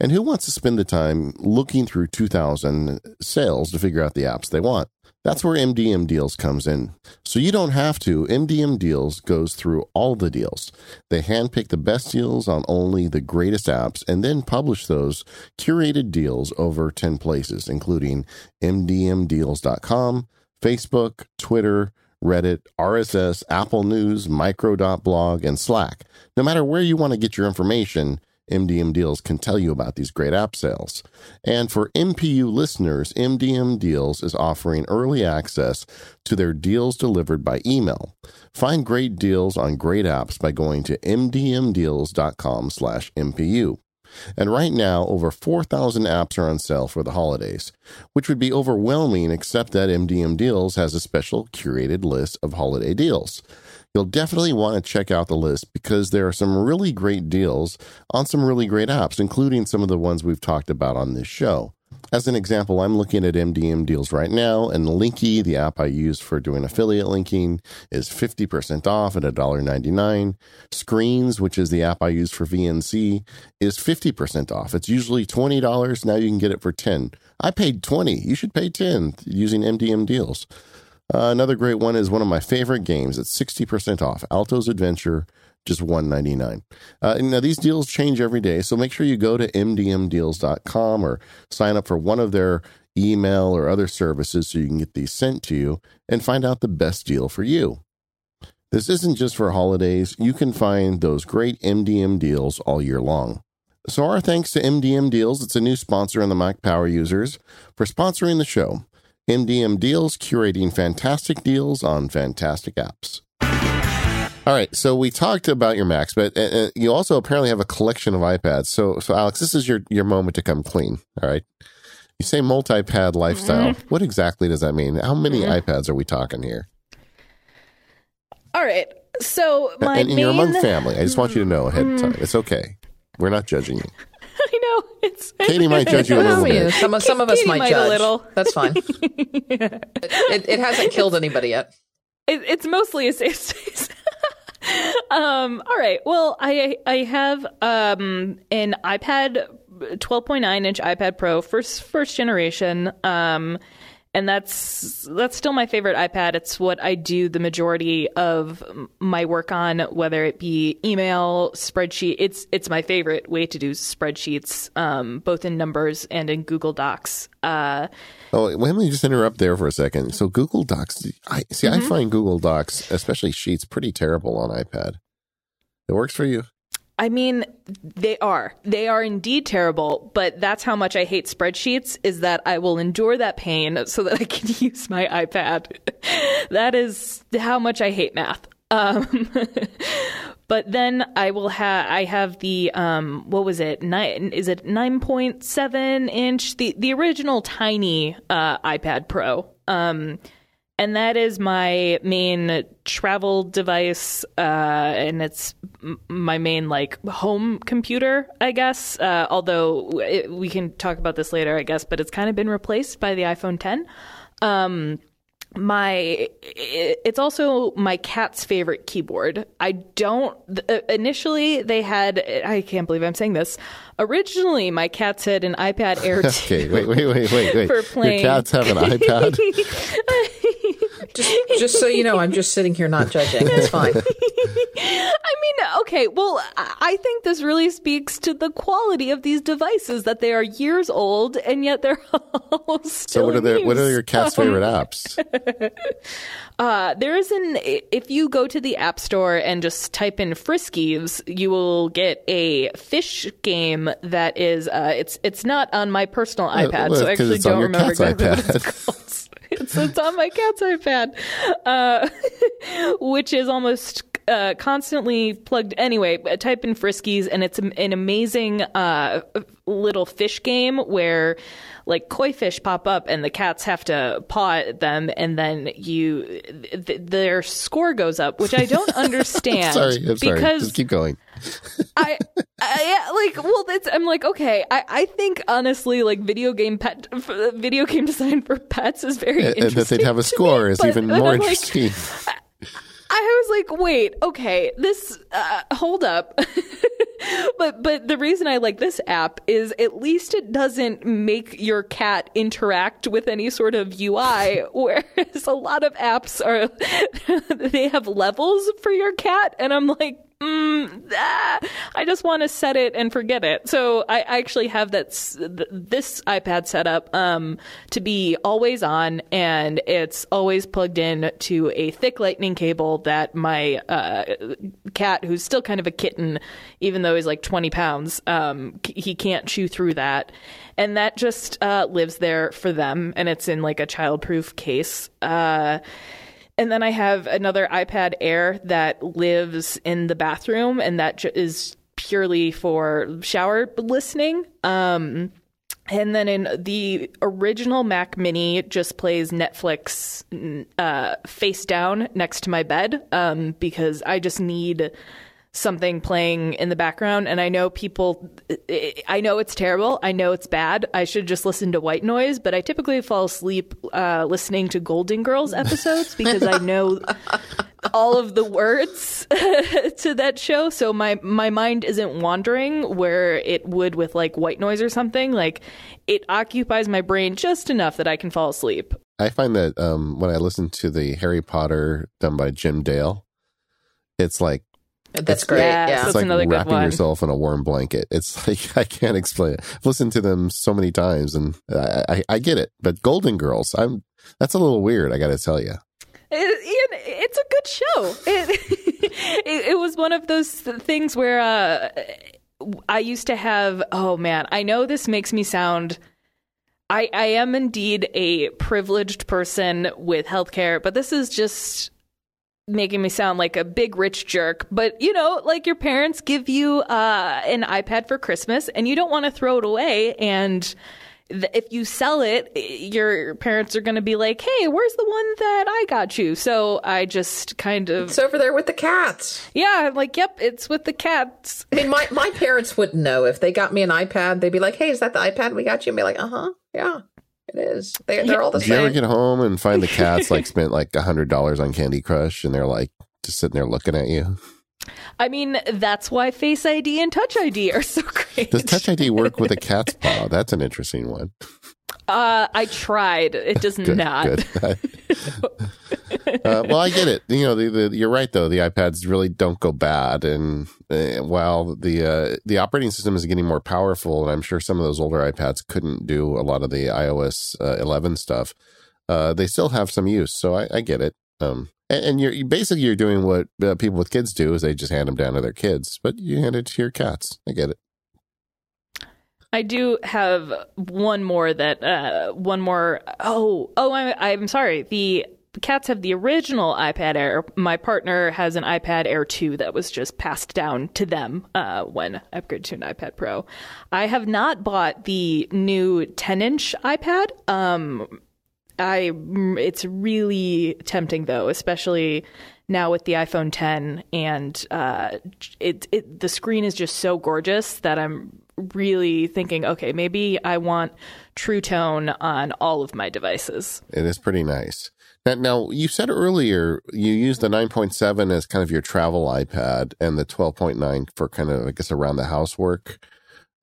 And who wants to spend the time looking through 2,000 sales to figure out the apps they want? That's where MDM Deals comes in. So you don't have to. MDM Deals goes through all the deals. They handpick the best deals on only the greatest apps and then publish those curated deals over 10 places, including mdmdeals.com, Facebook, Twitter, Reddit, RSS, Apple News, micro.blog, and Slack. No matter where you want to get your information, MDM Deals can tell you about these great app sales. And for MPU listeners, MDM Deals is offering early access to their deals delivered by email. Find great deals on great apps by going to mdmdeals.com/MPU. And right now, over 4,000 apps are on sale for the holidays, which would be overwhelming except that MDM Deals has a special curated list of holiday deals. You'll definitely want to check out the list because there are some really great deals on some really great apps, including some of the ones we've talked about on this show. As an example, I'm looking at MDM Deals right now, and Linky, the app I use for doing affiliate linking, is 50% off at $1.99. Screens, which is the app I use for VNC, is 50% off. It's usually $20. Now you can get it for $10. I paid $20. You should pay $10 using MDM Deals. Another great one is one of my favorite games. It's 60% off. Alto's Adventure, just $1.99. Now, these deals change every day, so make sure you go to mdmdeals.com or sign up for one of their email or other services so you can get these sent to you and find out the best deal for you. This isn't just for holidays. You can find those great MDM Deals all year long. So our thanks to MDM Deals. It's a new sponsor on the Mac Power Users for sponsoring the show. MDM Deals, curating fantastic deals on fantastic apps. All right, so we talked about your Macs, but you also apparently have a collection of iPads. So Alex, this is your moment to come clean, all right? You say multi-pad lifestyle. Mm-hmm. What exactly does that mean? How many iPads are we talking here? All right, so my and you're among family. I just want you to know ahead of time. It's okay. We're not judging you. I know. know. Katie might judge you a little bit. Some of us might judge. A little. That's fine. Yeah. It hasn't killed anybody yet. It's mostly a safe space. All right. Well, I have an iPad 12.9-inch iPad Pro, first generation. And that's still my favorite iPad. It's what I do the majority of my work on, whether it be email, spreadsheet. It's my favorite way to do spreadsheets, both in numbers and in Google Docs. Let me just interrupt there for a second. So Google Docs, I find Google Docs, especially Sheets, pretty terrible on iPad. It works for you. I mean, they are indeed terrible, but that's how much I hate spreadsheets, is that I will endure that pain so that I can use my iPad. That is how much I hate math. But then I have the, 9.7 inch, the original tiny, iPad Pro. And that is my main travel device, and it's my main, home computer, I guess. Although we can talk about this later, I guess, but it's kind of been replaced by the iPhone X. It's also my cat's favorite keyboard. Initially they had, I can't believe I'm saying this. Originally my cats had an iPad Air 2. Okay, wait. For playing. Your cats have an iPad? Just so you know, I'm just sitting here not judging. It's fine. I mean, okay, well, I think this really speaks to the quality of these devices, that they are years old and yet they're all still. So what are your cat's favorite apps? If you go to the App Store and just type in Friskies, you will get a fish game that is it's not on my personal iPad, so I actually don't remember exactly what it's called. It's on my cat's iPad, which is almost constantly plugged. Anyway, type in Friskies, and it's an amazing little fish game where koi fish pop up and the cats have to paw at them, and then their score goes up, which I don't understand. I'm sorry. Just keep going. I think honestly, video game design for pets is very interesting. And that they'd have a score is even more interesting. I was like, wait, okay, this, hold up. But the reason I like this app is at least it doesn't make your cat interact with any sort of UI, whereas a lot of apps they have levels for your cat. And I'm like, I just want to set it and forget it. So I actually have this iPad set up to be always on, and it's always plugged in to a thick lightning cable that my cat, who's still kind of a kitten, even though he's 20 pounds, he can't chew through that. And that just lives there for them, and it's in a childproof case. And then I have another iPad Air that lives in the bathroom, and that is purely for shower listening. And then in the original Mac Mini, it just plays Netflix face down next to my bed because I just need something playing in the background. And I know I know it's terrible. I know it's bad. I should just listen to white noise, but I typically fall asleep listening to Golden Girls episodes because I know all of the words to that show. So my mind isn't wandering where it would with white noise or something. It occupies my brain just enough that I can fall asleep. I find that when I listen to the Harry Potter done by Jim Dale, it's that's great. Yeah. It's another good one. Wrapping yourself in a warm blanket. It's I can't explain it. I've listened to them so many times, and I get it. But Golden Girls, that's a little weird, I got to tell you. It's a good show. It was one of those things where I used to have. Oh man, I know this makes me sound. I am indeed a privileged person with healthcare, but this is just making me sound like a big rich jerk, but your parents give you an iPad for Christmas and you don't want to throw it away, and if you sell it, your parents are going to be like, hey, where's the one that I got you? So I just kind of... It's over there with the cats. Yeah, I'm like, yep, it's with the cats. I mean, my parents wouldn't know. If they got me an iPad, they'd be like, hey, is that the iPad we got you? And be like, uh-huh, yeah, it is. They're all the same. Then I get home and find the cats like spent like $100 on Candy Crush, and they're like just sitting there looking at you. I mean, that's why Face ID and Touch ID are so great. Does Touch ID work with a cat's paw? That's an interesting one. I tried. It does not. Well, I get it. You know, you're right, though. The iPads really don't go bad. And while the operating system is getting more powerful, and I'm sure some of those older iPads couldn't do a lot of the iOS 11 stuff, they still have some use. So I get it. And you're basically doing what people with kids do, is they just hand them down to their kids, but you hand it to your cats. I get it. I do have one more. Oh, I'm sorry. The cats have the original iPad Air. My partner has an iPad Air 2 that was just passed down to them when upgraded to an iPad Pro. I have not bought the new 10-inch iPad. It's really tempting, though, especially now with the iPhone 10, and the screen is just so gorgeous that I'm really thinking, okay, maybe I want True Tone on all of my devices. It is pretty nice. Now, you said earlier you use the 9.7 as kind of your travel iPad and the 12.9 for kind of, I guess, around the house work.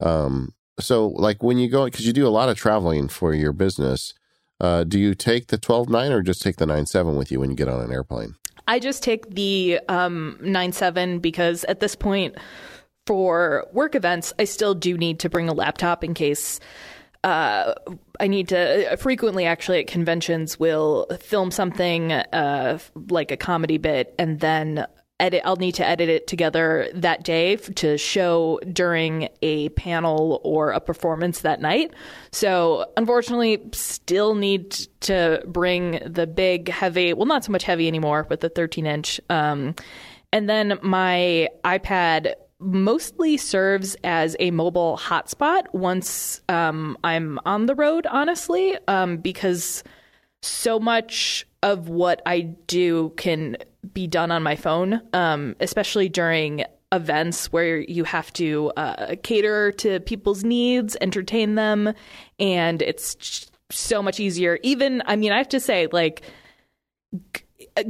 So like when you go, because you do a lot of traveling for your business, do you take the 12.9 or just take the 9.7 with you when you get on an airplane? I just take the 9.7 because at this point for work events, I still do need to bring a laptop in case I need to. Frequently, actually, at conventions, we'll film something like a comedy bit and then edit. I'll need to edit it together that day to show during a panel or a performance that night. So unfortunately, still need to bring the big heavy, well, not so much heavy anymore, but the 13-inch. And then my iPad mostly serves as a mobile hotspot once I'm on the road, honestly, because so much of what I do can be done on my phone, especially during events where you have to cater to people's needs, entertain them. And it's so much easier. Even, I mean, I have to say, like,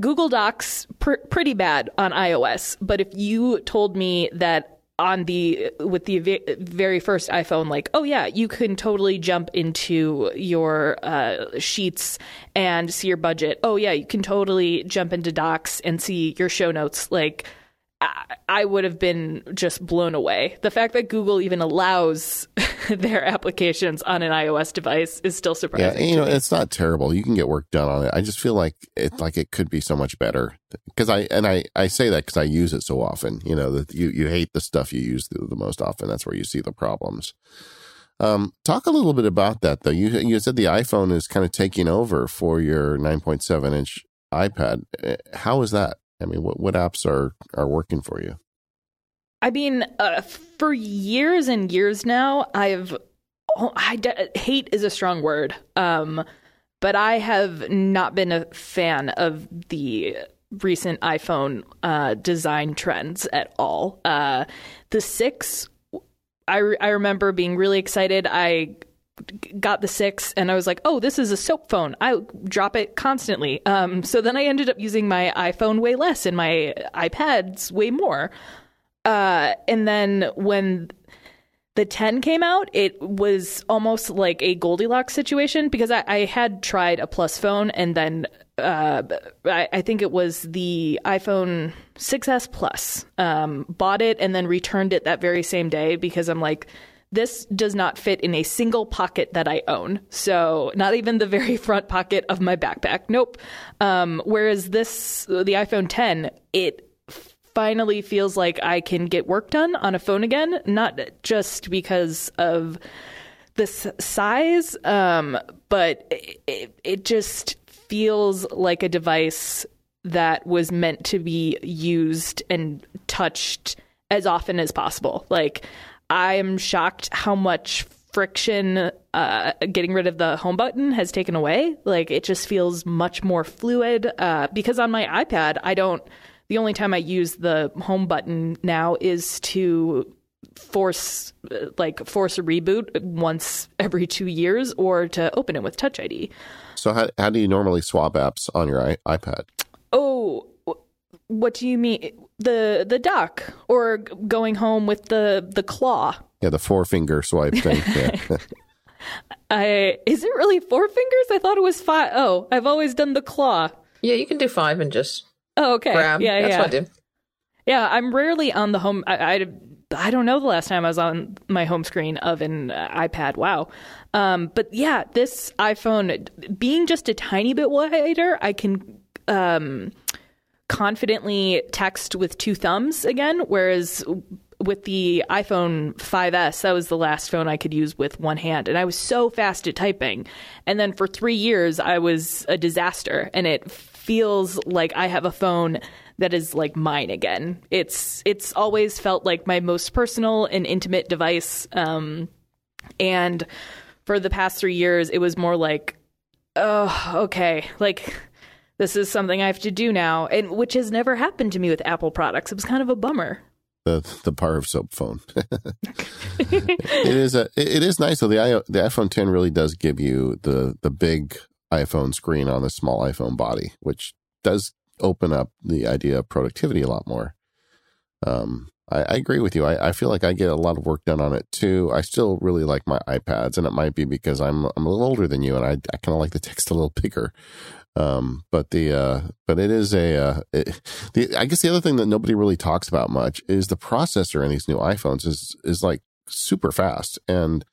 Google Docs, pretty bad on iOS. But if you told me that with the very first iPhone, like, oh yeah, you can totally jump into your sheets and see your budget. Oh yeah, you can totally jump into Docs and see your show notes. Like, I would have been just blown away. The fact that Google even allows their applications on an iOS device is still surprising. Yeah, you know, it's not terrible. You can get work done on it. I just feel like it could be so much better because I say that because I use it so often. You know, that you hate the stuff you use the most often. That's where you see the problems. Talk a little bit about that, though. You said the iPhone is kind of taking over for your 9.7 inch iPad. How is that? I mean, what apps are working for you? I mean, for years and years now, hate is a strong word, but I have not been a fan of the recent iPhone design trends at all. The 6, I remember being really excited. I got the 6 and I was like, oh, this is a soap phone. I drop it constantly. So then I ended up using my iPhone way less and my iPads way more. And then when the 10 came out, it was almost like a Goldilocks situation because I had tried a Plus phone and then I think it was the iPhone 6S Plus, bought it and then returned it that very same day because I'm like, this does not fit in a single pocket that I own. So not even the very front pocket of my backpack. Nope. Whereas the iPhone 10, it finally feels like I can get work done on a phone again, not just because of the size, but it just feels like a device that was meant to be used and touched as often as possible. Like, I'm shocked how much friction getting rid of the home button has taken away. Like, it just feels much more fluid because on my iPad, the only time I use the home button now is to force a reboot once every 2 years or to open it with Touch ID. So how do you normally swap apps on your iPad? Oh, what do you mean? The dock or going home with the claw. Yeah, the four-finger swipe thing. Yeah. Is it really four fingers? I thought it was five. Oh, I've always done the claw. Yeah, you can do five and just grab. Yeah, that's what I do. Yeah, I'm rarely on the home. I don't know the last time I was on my home screen of an iPad. Wow. But yeah, this iPhone, being just a tiny bit wider, I can confidently text with two thumbs again, whereas with the iPhone 5S, that was the last phone I could use with one hand. And I was so fast at typing. And then for 3 years, I was a disaster. And it feels like I have a phone that is like mine again. It's always felt like my most personal and intimate device. And for the past 3 years, it was more like, oh, okay, like this is something I have to do now, and which has never happened to me with Apple products. It was kind of a bummer. The bar of soap phone. It is nice. So the iPhone 10 really does give you the big iPhone screen on the small iPhone body, which does open up the idea of productivity a lot more. I agree with you. I feel like I get a lot of work done on it too. I still really like my iPads, and it might be because I'm a little older than you, and I kind of like the text a little bigger. But it is I guess the other thing that nobody really talks about much is the processor in these new iPhones is like super fast. And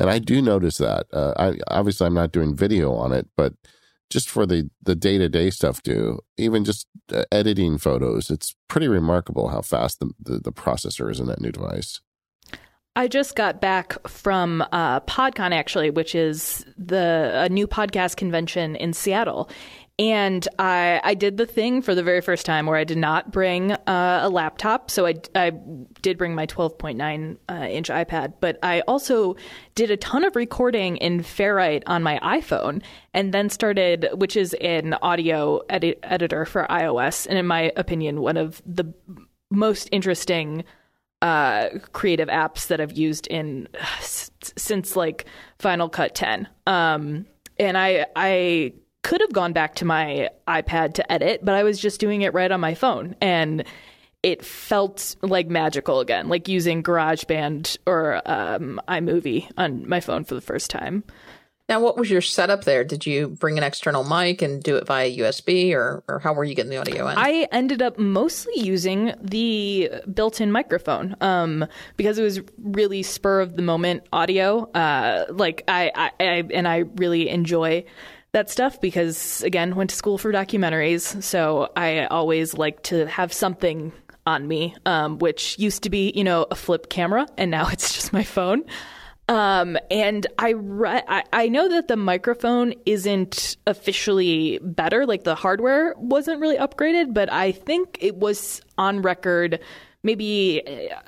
I do notice that, obviously I'm not doing video on it, but just for the day-to-day stuff too, even just editing photos, it's pretty remarkable how fast the processor is in that new device. I just got back from PodCon, actually, which is a new podcast convention in Seattle. And I did the thing for the very first time where I did not bring a laptop. So I did bring my 12.9 inch iPad, but I also did a ton of recording in Ferrite on my iPhone and then started, which is an audio editor for iOS. And in my opinion, one of the most interesting creative apps that I've used in since like Final Cut 10. And I could have gone back to my iPad to edit, but I was just doing it right on my phone. And it felt like magical again, like using GarageBand or iMovie on my phone for the first time. Now, what was your setup there? Did you bring an external mic and do it via USB, or how were you getting the audio in? I ended up mostly using the built-in microphone because it was really spur-of-the-moment audio. I really enjoy that stuff because, again, went to school for documentaries, so I always like to have something on me, which used to be, a flip camera, and now it's just my phone. And I know that the microphone isn't officially better, like the hardware wasn't really upgraded, but I think it was on record, maybe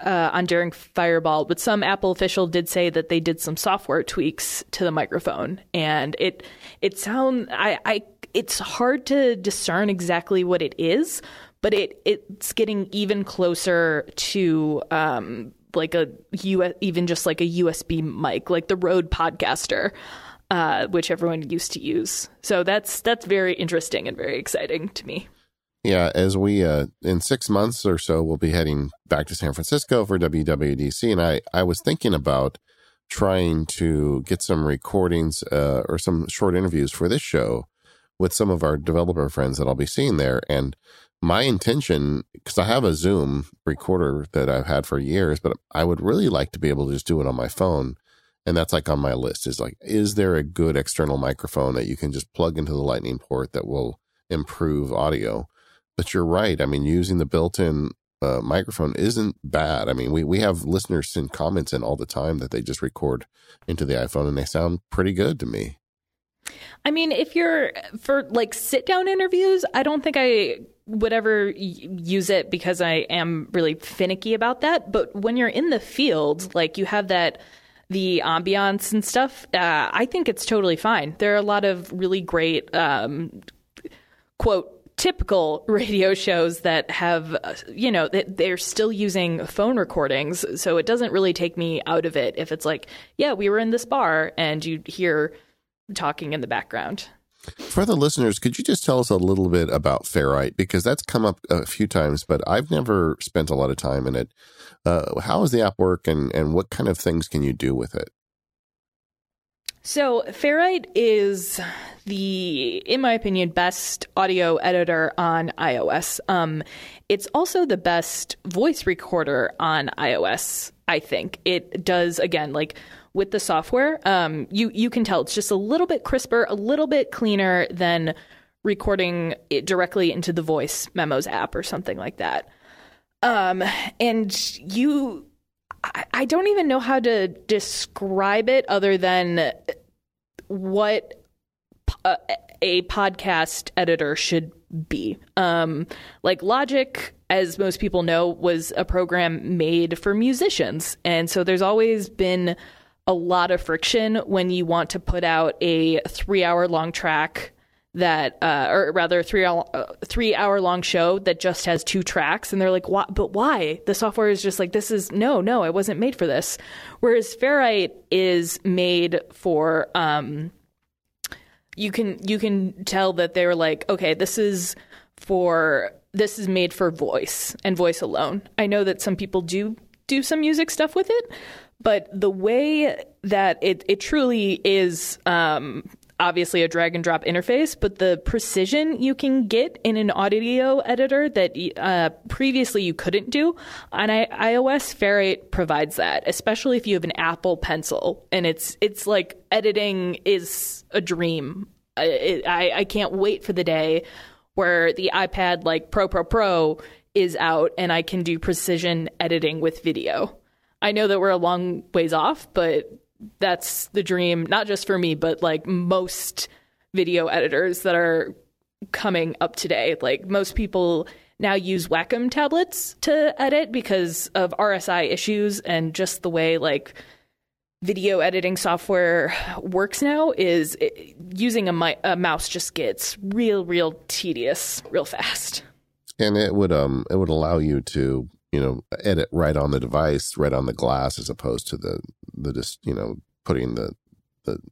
on during Fireball, but some Apple official did say that they did some software tweaks to the microphone, and it's hard to discern exactly what it is, but it's getting even closer to like a USB mic, like the Rode Podcaster, which everyone used to use. So that's very interesting and very exciting to me. Yeah, as we in 6 months or so, we'll be heading back to San Francisco for WWDC, and I was thinking about trying to get some recordings or some short interviews for this show with some of our developer friends that I'll be seeing there. And my intention, because I have a Zoom recorder that I've had for years, but I would really like to be able to just do it on my phone. And that's like on my list, is there a good external microphone that you can just plug into the lightning port that will improve audio? But you're right. I mean, using the built-in microphone isn't bad. I mean, we have listeners send comments in all the time that they just record into the iPhone, and they sound pretty good to me. I mean, if you're for like sit-down interviews, I don't think I would ever use it because I am really finicky about that. But when you're in the field, like you have that the ambiance and stuff, I think it's totally fine. There are a lot of really great, quote, typical radio shows that have, you know, they're still using phone recordings. So it doesn't really take me out of it if it's like, yeah, we were in this bar and you hear talking in the background. For the listeners, could you just tell us a little bit about Ferrite? Because that's come up a few times, but I've never spent a lot of time in it. How does the app work, and what kind of things can you do with it? So Ferrite is the, in my opinion, best audio editor on iOS. It's also the best voice recorder on iOS, I think. It does, again, like with the software, you can tell it's just a little bit crisper, a little bit cleaner than recording it directly into the Voice Memos app or something like that. And you... I don't even know how to describe it other than what a podcast editor should be. Like Logic, as most people know, was a program made for musicians. And so there's always been a lot of friction when you want to put out a 3 hour long track that, or rather three hour long show that just has two tracks. And they're like, why? But why? The software is just like, this is no, I wasn't made for this. Whereas Ferrite is made for, you can tell that they were like, okay, this is made for voice and voice alone. I know that some people do some music stuff with it, but the way that it truly is, obviously a drag and drop interface, but the precision you can get in an audio editor that previously you couldn't do on iOS, Ferrite provides that, especially if you have an Apple Pencil. And it's like editing is a dream. I can't wait for the day where the iPad like Pro is out and I can do precision editing with video. I know that we're a long ways off, but that's the dream, not just for me, but like most video editors that are coming up today. Like most people now use Wacom tablets to edit because of RSI issues, and just the way like video editing software works now is using a mouse just gets real tedious real fast. And it would allow you to, you know, edit right on the device, right on the glass, as opposed to the just, you know, putting the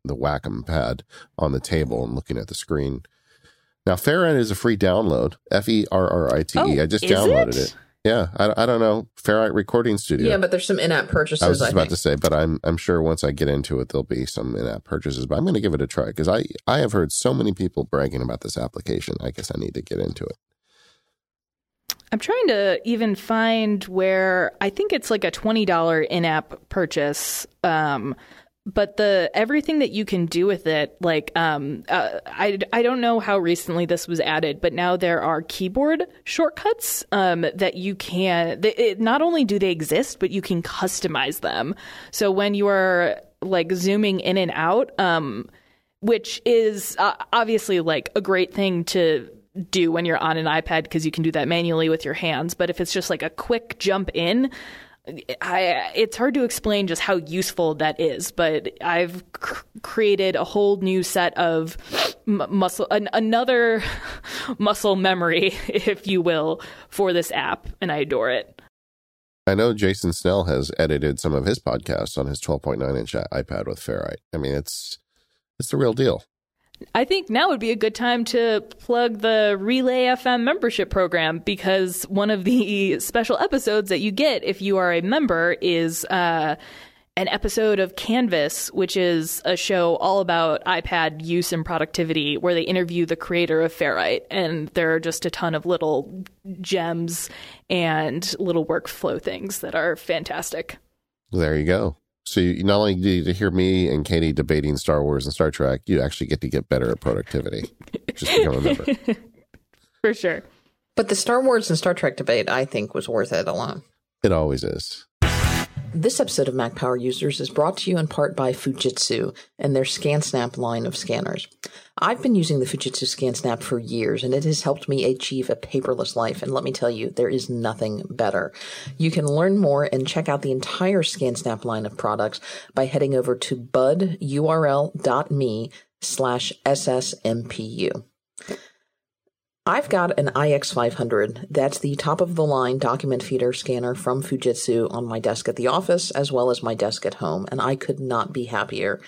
Wacom pad on the table and looking at the screen. Now, Ferrite is a free download. Ferrite. Oh, I just downloaded it. Yeah, I don't know. Ferrite Recording Studio. Yeah, but there's some in-app purchases. I was just about to say, but I'm sure once I get into it, there'll be some in-app purchases. But I'm going to give it a try because I have heard so many people bragging about this application. I guess I need to get into it. I'm trying to even find where I think it's like a $20 in-app purchase, but the everything that you can do with it, like I don't know how recently this was added, but now there are keyboard shortcuts that you can. Not only do they exist, but you can customize them. So when you are like zooming in and out, which is obviously like a great thing to do when you're on an iPad because you can do that manually with your hands. But if it's just like a quick jump in, it's hard to explain just how useful that is. But I've created a whole new set of another muscle memory, if you will, for this app. And I adore it. I know Jason Snell has edited some of his podcasts on his 12.9 inch iPad with Ferrite. I mean, it's the real deal. I think now would be a good time to plug the Relay FM membership program, because one of the special episodes that you get if you are a member is an episode of Canvas, which is a show all about iPad use and productivity, where they interview the creator of Ferrite. And there are just a ton of little gems and little workflow things that are fantastic. There you go. So you not only do you hear me and Katie debating Star Wars and Star Trek, you actually get better at productivity. Just become a member. For sure. But the Star Wars and Star Trek debate, I think, was worth it alone. It always is. This episode of Mac Power Users is brought to you in part by Fujitsu and their ScanSnap line of scanners. I've been using the Fujitsu ScanSnap for years, and it has helped me achieve a paperless life. And let me tell you, there is nothing better. You can learn more and check out the entire ScanSnap line of products by heading over to budurl.me/ssmpu. I've got an iX500. That's the top-of-the-line document feeder scanner from Fujitsu on my desk at the office as well as my desk at home, and I could not be happier.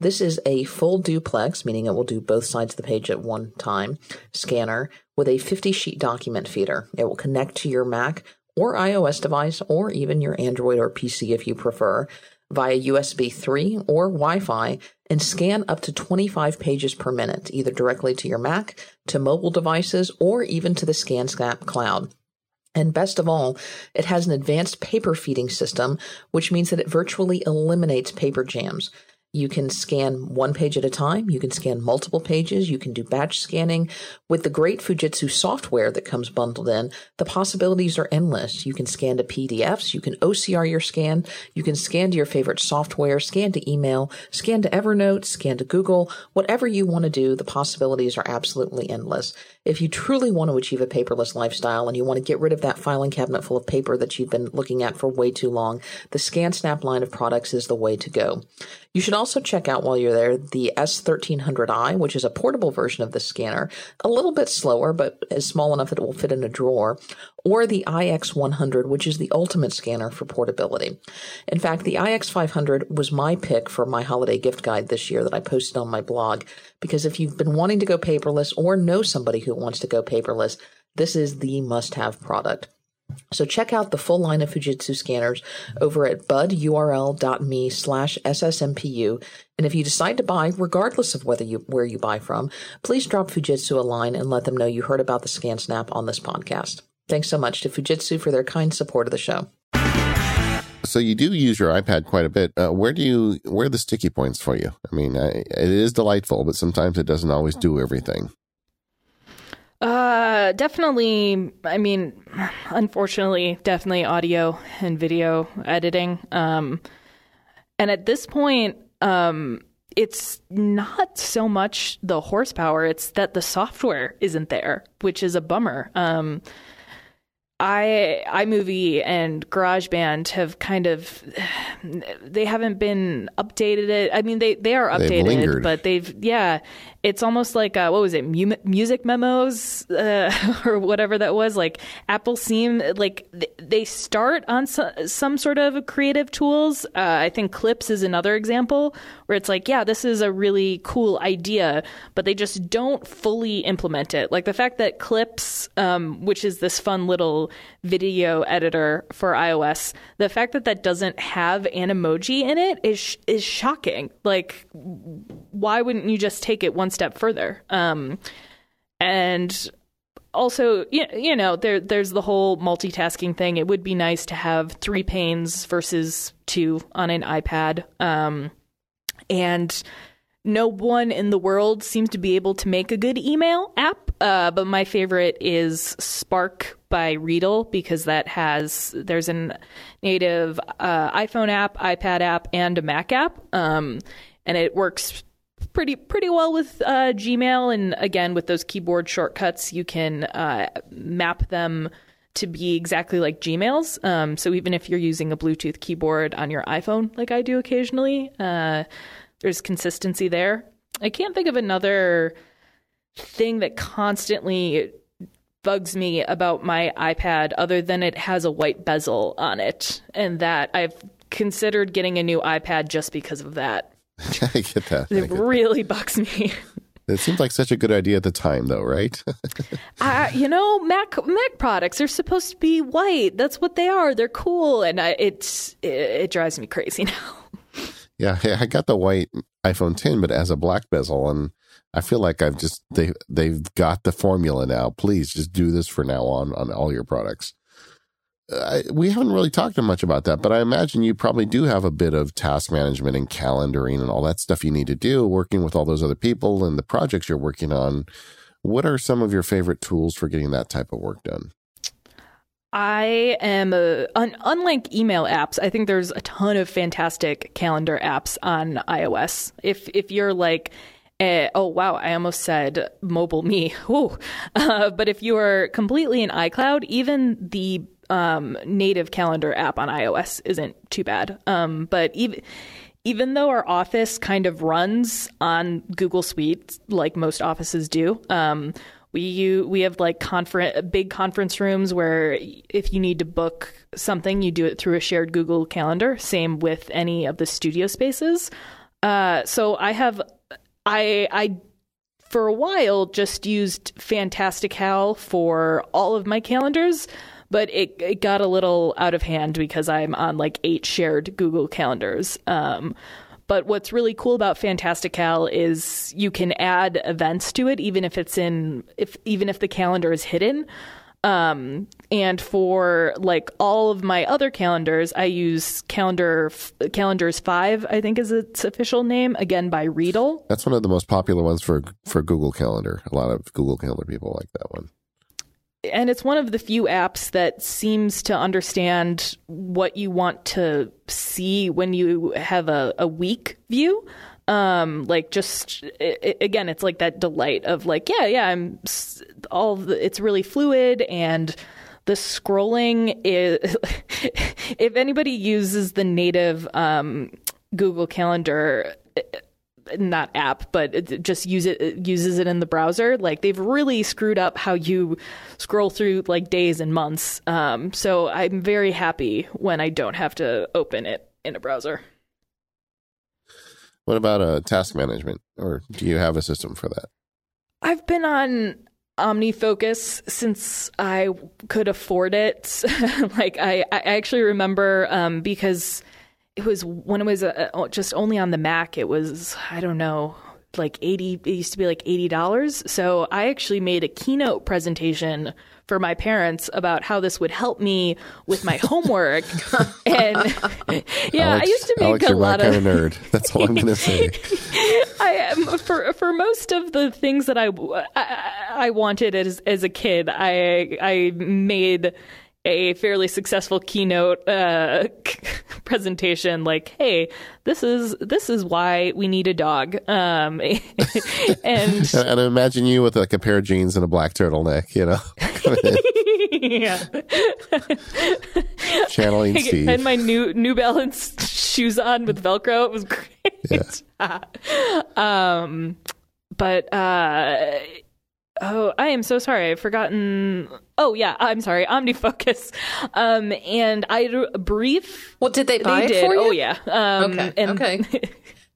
This is a full duplex, meaning it will do both sides of the page at one time, scanner with a 50-sheet document feeder. It will connect to your Mac or iOS device or even your Android or PC if you prefer via USB 3 or Wi-Fi, and scan up to 25 pages per minute, either directly to your Mac, to mobile devices, or even to the ScanSnap cloud. And best of all, it has an advanced paper feeding system, which means that it virtually eliminates paper jams. You can scan one page at a time. You can scan multiple pages. You can do batch scanning. With the great Fujitsu software that comes bundled in, the possibilities are endless. You can scan to PDFs. You can OCR your scan. You can scan to your favorite software, scan to email, scan to Evernote, scan to Google. Whatever you want to do, the possibilities are absolutely endless. If you truly want to achieve a paperless lifestyle and you want to get rid of that filing cabinet full of paper that you've been looking at for way too long, the ScanSnap line of products is the way to go. You should also check out while you're there the S1300i, which is a portable version of the scanner, a little bit slower, but is small enough that it will fit in a drawer, or the iX100, which is the ultimate scanner for portability. In fact, the iX500 was my pick for my holiday gift guide this year that I posted on my blog, because if you've been wanting to go paperless or know somebody who wants to go paperless, this is the must-have product. So check out the full line of Fujitsu scanners over at budurl.me/ssmpu. And if you decide to buy, regardless of where you buy from, please drop Fujitsu a line and let them know you heard about the ScanSnap on this podcast. Thanks so much to Fujitsu for their kind support of the show. So you do use your iPad quite a bit. Where are the sticky points for you? I mean, it is delightful, but sometimes it doesn't always do everything. Definitely. I mean, unfortunately, definitely audio and video editing. And at this point, it's not so much the horsepower, it's that the software isn't there, which is a bummer. iMovie and GarageBand have they haven't been updated. I mean, they are updated, but it's almost like, what was it? Music memos, or whatever that was. Like Apple seem like they start on some sort of creative tools. I think Clips is another example where it's like, yeah, this is a really cool idea, but they just don't fully implement it. Like the fact that Clips, which is this fun little video editor for iOS, the fact that that doesn't have an emoji in it is shocking. Like, why wouldn't you just take it one step further? And also, you know, there's the whole multitasking thing. It would be nice to have 3 panes versus 2 on an iPad. And no one in the world seems to be able to make a good email app, but my favorite is Spark by Readle, because there's a native iPhone app, iPad app, and a Mac app, and it works pretty well with Gmail. And again, with those keyboard shortcuts, you can map them to be exactly like Gmail's. So even if you're using a Bluetooth keyboard on your iPhone, like I do occasionally, there's consistency there. I can't think of another thing that constantly bugs me about my iPad other than it has a white bezel on it, and that I've considered getting a new iPad just because of that. I get that. It really bugs me. It seems like such a good idea at the time, though, right? Mac products are supposed to be white. That's what they are. They're cool, and it drives me crazy now. Yeah, I got the white iPhone 10, but it has a black bezel, and I feel like they've got the formula now. Please just do this for now on all your products. We haven't really talked much about that, but I imagine you probably do have a bit of task management and calendaring and all that stuff you need to do, working with all those other people and the projects you're working on. What are some of your favorite tools for getting that type of work done? I am unlike email apps. I think there's a ton of fantastic calendar apps on iOS. If you're like, oh wow, I almost said mobile me. But if you are completely in iCloud, even the native calendar app on iOS isn't too bad. But even though our office kind of runs on Google Suite, like most offices do. We have like big conference rooms where if you need to book something, you do it through a shared Google Calendar. Same with any of the studio spaces. So I for a while just used Fantastical for all of my calendars, but it got a little out of hand because I'm on like 8 shared Google Calendars. But what's really cool about Fantastical is you can add events to it, even if it's even if the calendar is hidden. And for like all of my other calendars, I use Calendars 5, I think is its official name, again by Readle. That's one of the most popular ones for Google Calendar. A lot of Google Calendar people like that one. And it's one of the few apps that seems to understand what you want to see when you have a week view. Again, it's like that delight of like, it's really fluid, and the scrolling is, if anybody uses the native Google Calendar, not app, but it just uses it in the browser. Like they've really screwed up how you scroll through like days and months. So I'm very happy when I don't have to open it in a browser. What about task management, or do you have a system for that? I've been on OmniFocus since I could afford it. Like I actually remember because it was when it was just only on the Mac, it was, I don't know, like it used to be like $80. So I actually made a keynote presentation for my parents about how this would help me with my homework. And yeah, Alex, I used to make Alex, a lot of kind of nerd. That's all I'm going to say. I am for most of the things that I wanted as a kid, I made a fairly successful keynote presentation, like, hey, this is why we need a dog. And imagine you with like a pair of jeans and a black turtleneck, you know. Yeah. Channeling Steve. And my New Balance shoes on with Velcro. It was great. Yeah. Oh, I am so sorry. I've forgotten. Oh, yeah. I'm sorry. OmniFocus. And I had a brief. Well, did they buy it for you? Oh, yeah. Okay.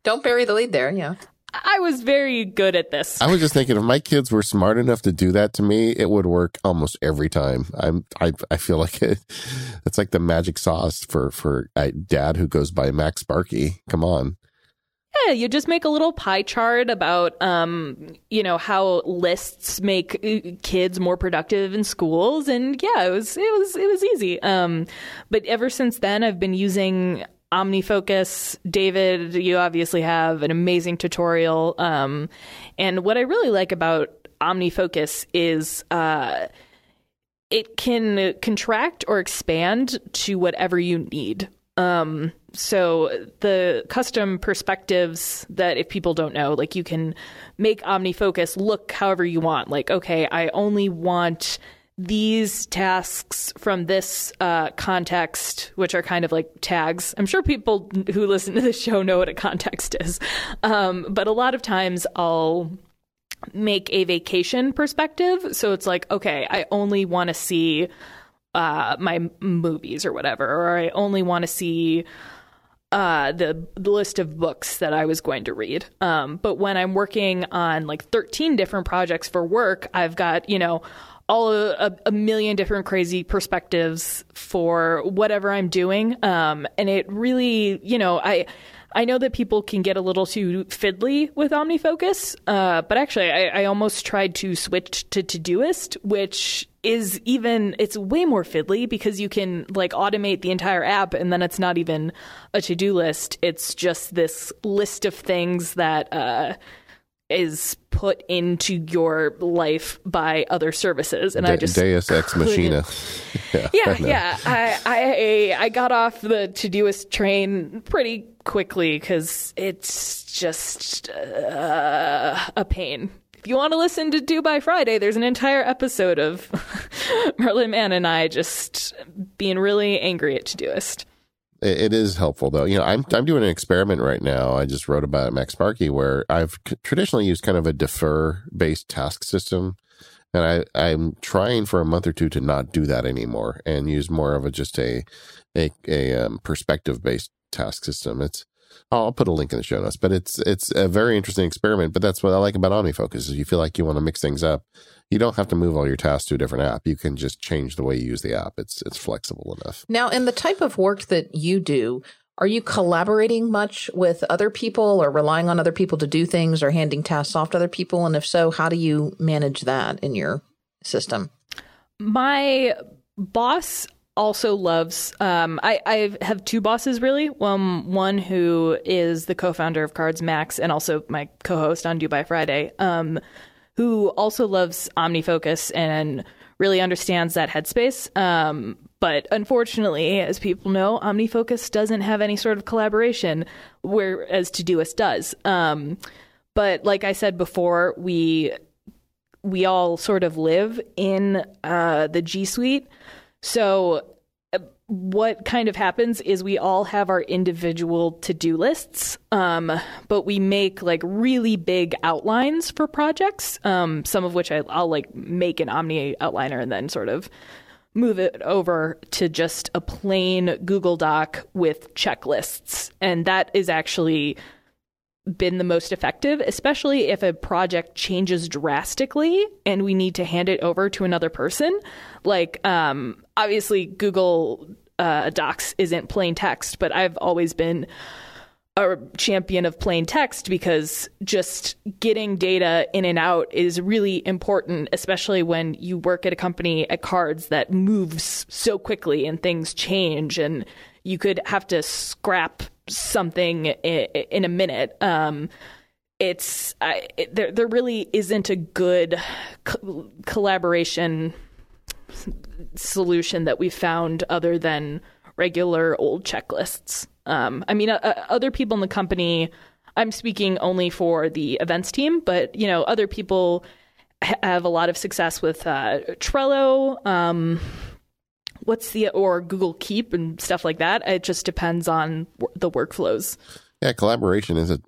Don't bury the lead there. Yeah. I was very good at this. I was just thinking, if my kids were smart enough to do that to me, it would work almost every time. I feel like it's like the magic sauce for a dad who goes by Max Sparky. Come on. Yeah, you just make a little pie chart about, how lists make kids more productive in schools, and yeah, it was easy. But ever since then, I've been using OmniFocus. David, you obviously have an amazing tutorial, and what I really like about OmniFocus is it can contract or expand to whatever you need. So the custom perspectives that, if people don't know, like you can make OmniFocus look however you want. Like, okay, I only want these tasks from this context, which are kind of like tags. I'm sure people who listen to the show know what a context is. But a lot of times I'll make a vacation perspective. So it's like, okay, I only want to see my movies or whatever, or I only want to see the list of books that I was going to read. But when I'm working on like 13 different projects for work, I've got, all a million different crazy perspectives for whatever I'm doing. And it really, I know that people can get a little too fiddly with OmniFocus, but actually I almost tried to switch to Todoist, which is it's way more fiddly because you can like automate the entire app, and then it's not even a to-do list. It's just this list of things that is put into your life by other services. And I just Deus Ex Machina. Yeah. I got off the Todoist train pretty quickly because it's just a pain. If you want to listen to Dubai Friday, there's an entire episode of Merlin Mann and I just being really angry at Todoist. It is helpful, though. You know, I'm doing an experiment right now. I just wrote about it, Max Sparky, where I've traditionally used kind of a defer-based task system. And I'm trying for a month or two to not do that anymore and use more of a perspective-based task system. I'll put a link in the show notes, but it's a very interesting experiment. But that's what I like about OmniFocus is you feel like you want to mix things up. You don't have to move all your tasks to a different app. You can just change the way you use the app. It's flexible enough. Now, in the type of work that you do, are you collaborating much with other people or relying on other people to do things or handing tasks off to other people? And if so, how do you manage that in your system? My boss also loves, I have two bosses, really. One who is the co-founder of Cards, Max, and also my co-host on Dubai Friday, who also loves OmniFocus and really understands that headspace. But unfortunately, as people know, OmniFocus doesn't have any sort of collaboration, whereas Todoist does. But like I said before, we all sort of live in the G Suite. So what kind of happens is we all have our individual to-do lists, but we make like really big outlines for projects, some of which I'll like make an Omni outliner and then sort of move it over to just a plain Google Doc with checklists. And that is actually been the most effective, especially if a project changes drastically and we need to hand it over to another person. Like, obviously Google Docs isn't plain text, but I've always been a champion of plain text because just getting data in and out is really important, especially when you work at a company at Cards that moves so quickly and things change and you could have to scrap something in a minute. There really isn't a good collaboration solution that we found other than regular old checklists. Other people in the company, I'm speaking only for the events team, but you know, other people have a lot of success with Trello, or Google Keep and stuff like that. It just depends on the workflows. Yeah, collaboration it's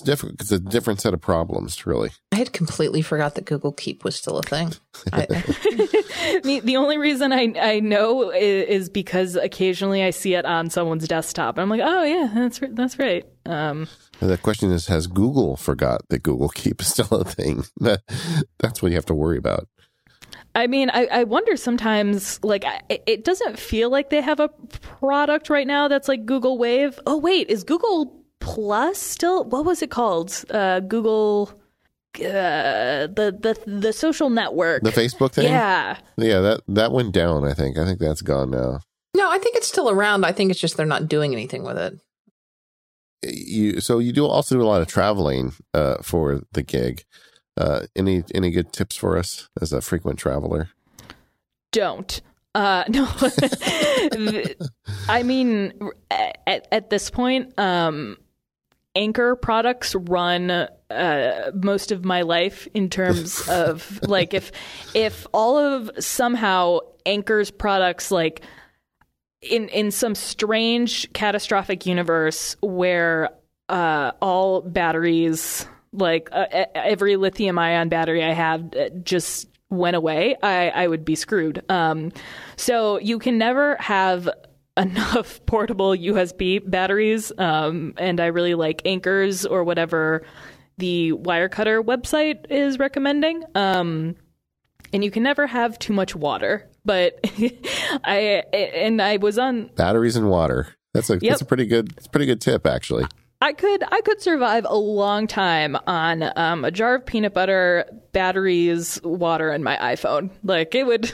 different. It's a different set of problems, really. I had completely forgot that Google Keep was still a thing. The only reason I know is because occasionally I see it on someone's desktop, and I'm like, oh yeah, that's right. The question is, has Google forgot that Google Keep is still a thing? That's what you have to worry about. I mean, I wonder sometimes, like, it doesn't feel like they have a product right now that's like Google Wave. Oh, wait, is Google Plus still? What was it called? Google, the social network. The Facebook thing? Yeah, that went down, I think. I think that's gone now. No, I think it's still around. I think it's just they're not doing anything with it. You do also do a lot of traveling for the gig. Any good tips for us as a frequent traveler? Don't. No. I mean, at this point, Anchor products run most of my life in terms of like if all of somehow Anchor's products like in some strange catastrophic universe where all batteries. Like every lithium-ion battery I have just went away, I would be screwed. So you can never have enough portable USB batteries. And I really like Anchor's or whatever the Wirecutter website is recommending. And you can never have too much water. But I was on batteries and water. That's a pretty good tip, actually. I could survive a long time on a jar of peanut butter, batteries, water, and my iPhone. Like, it would,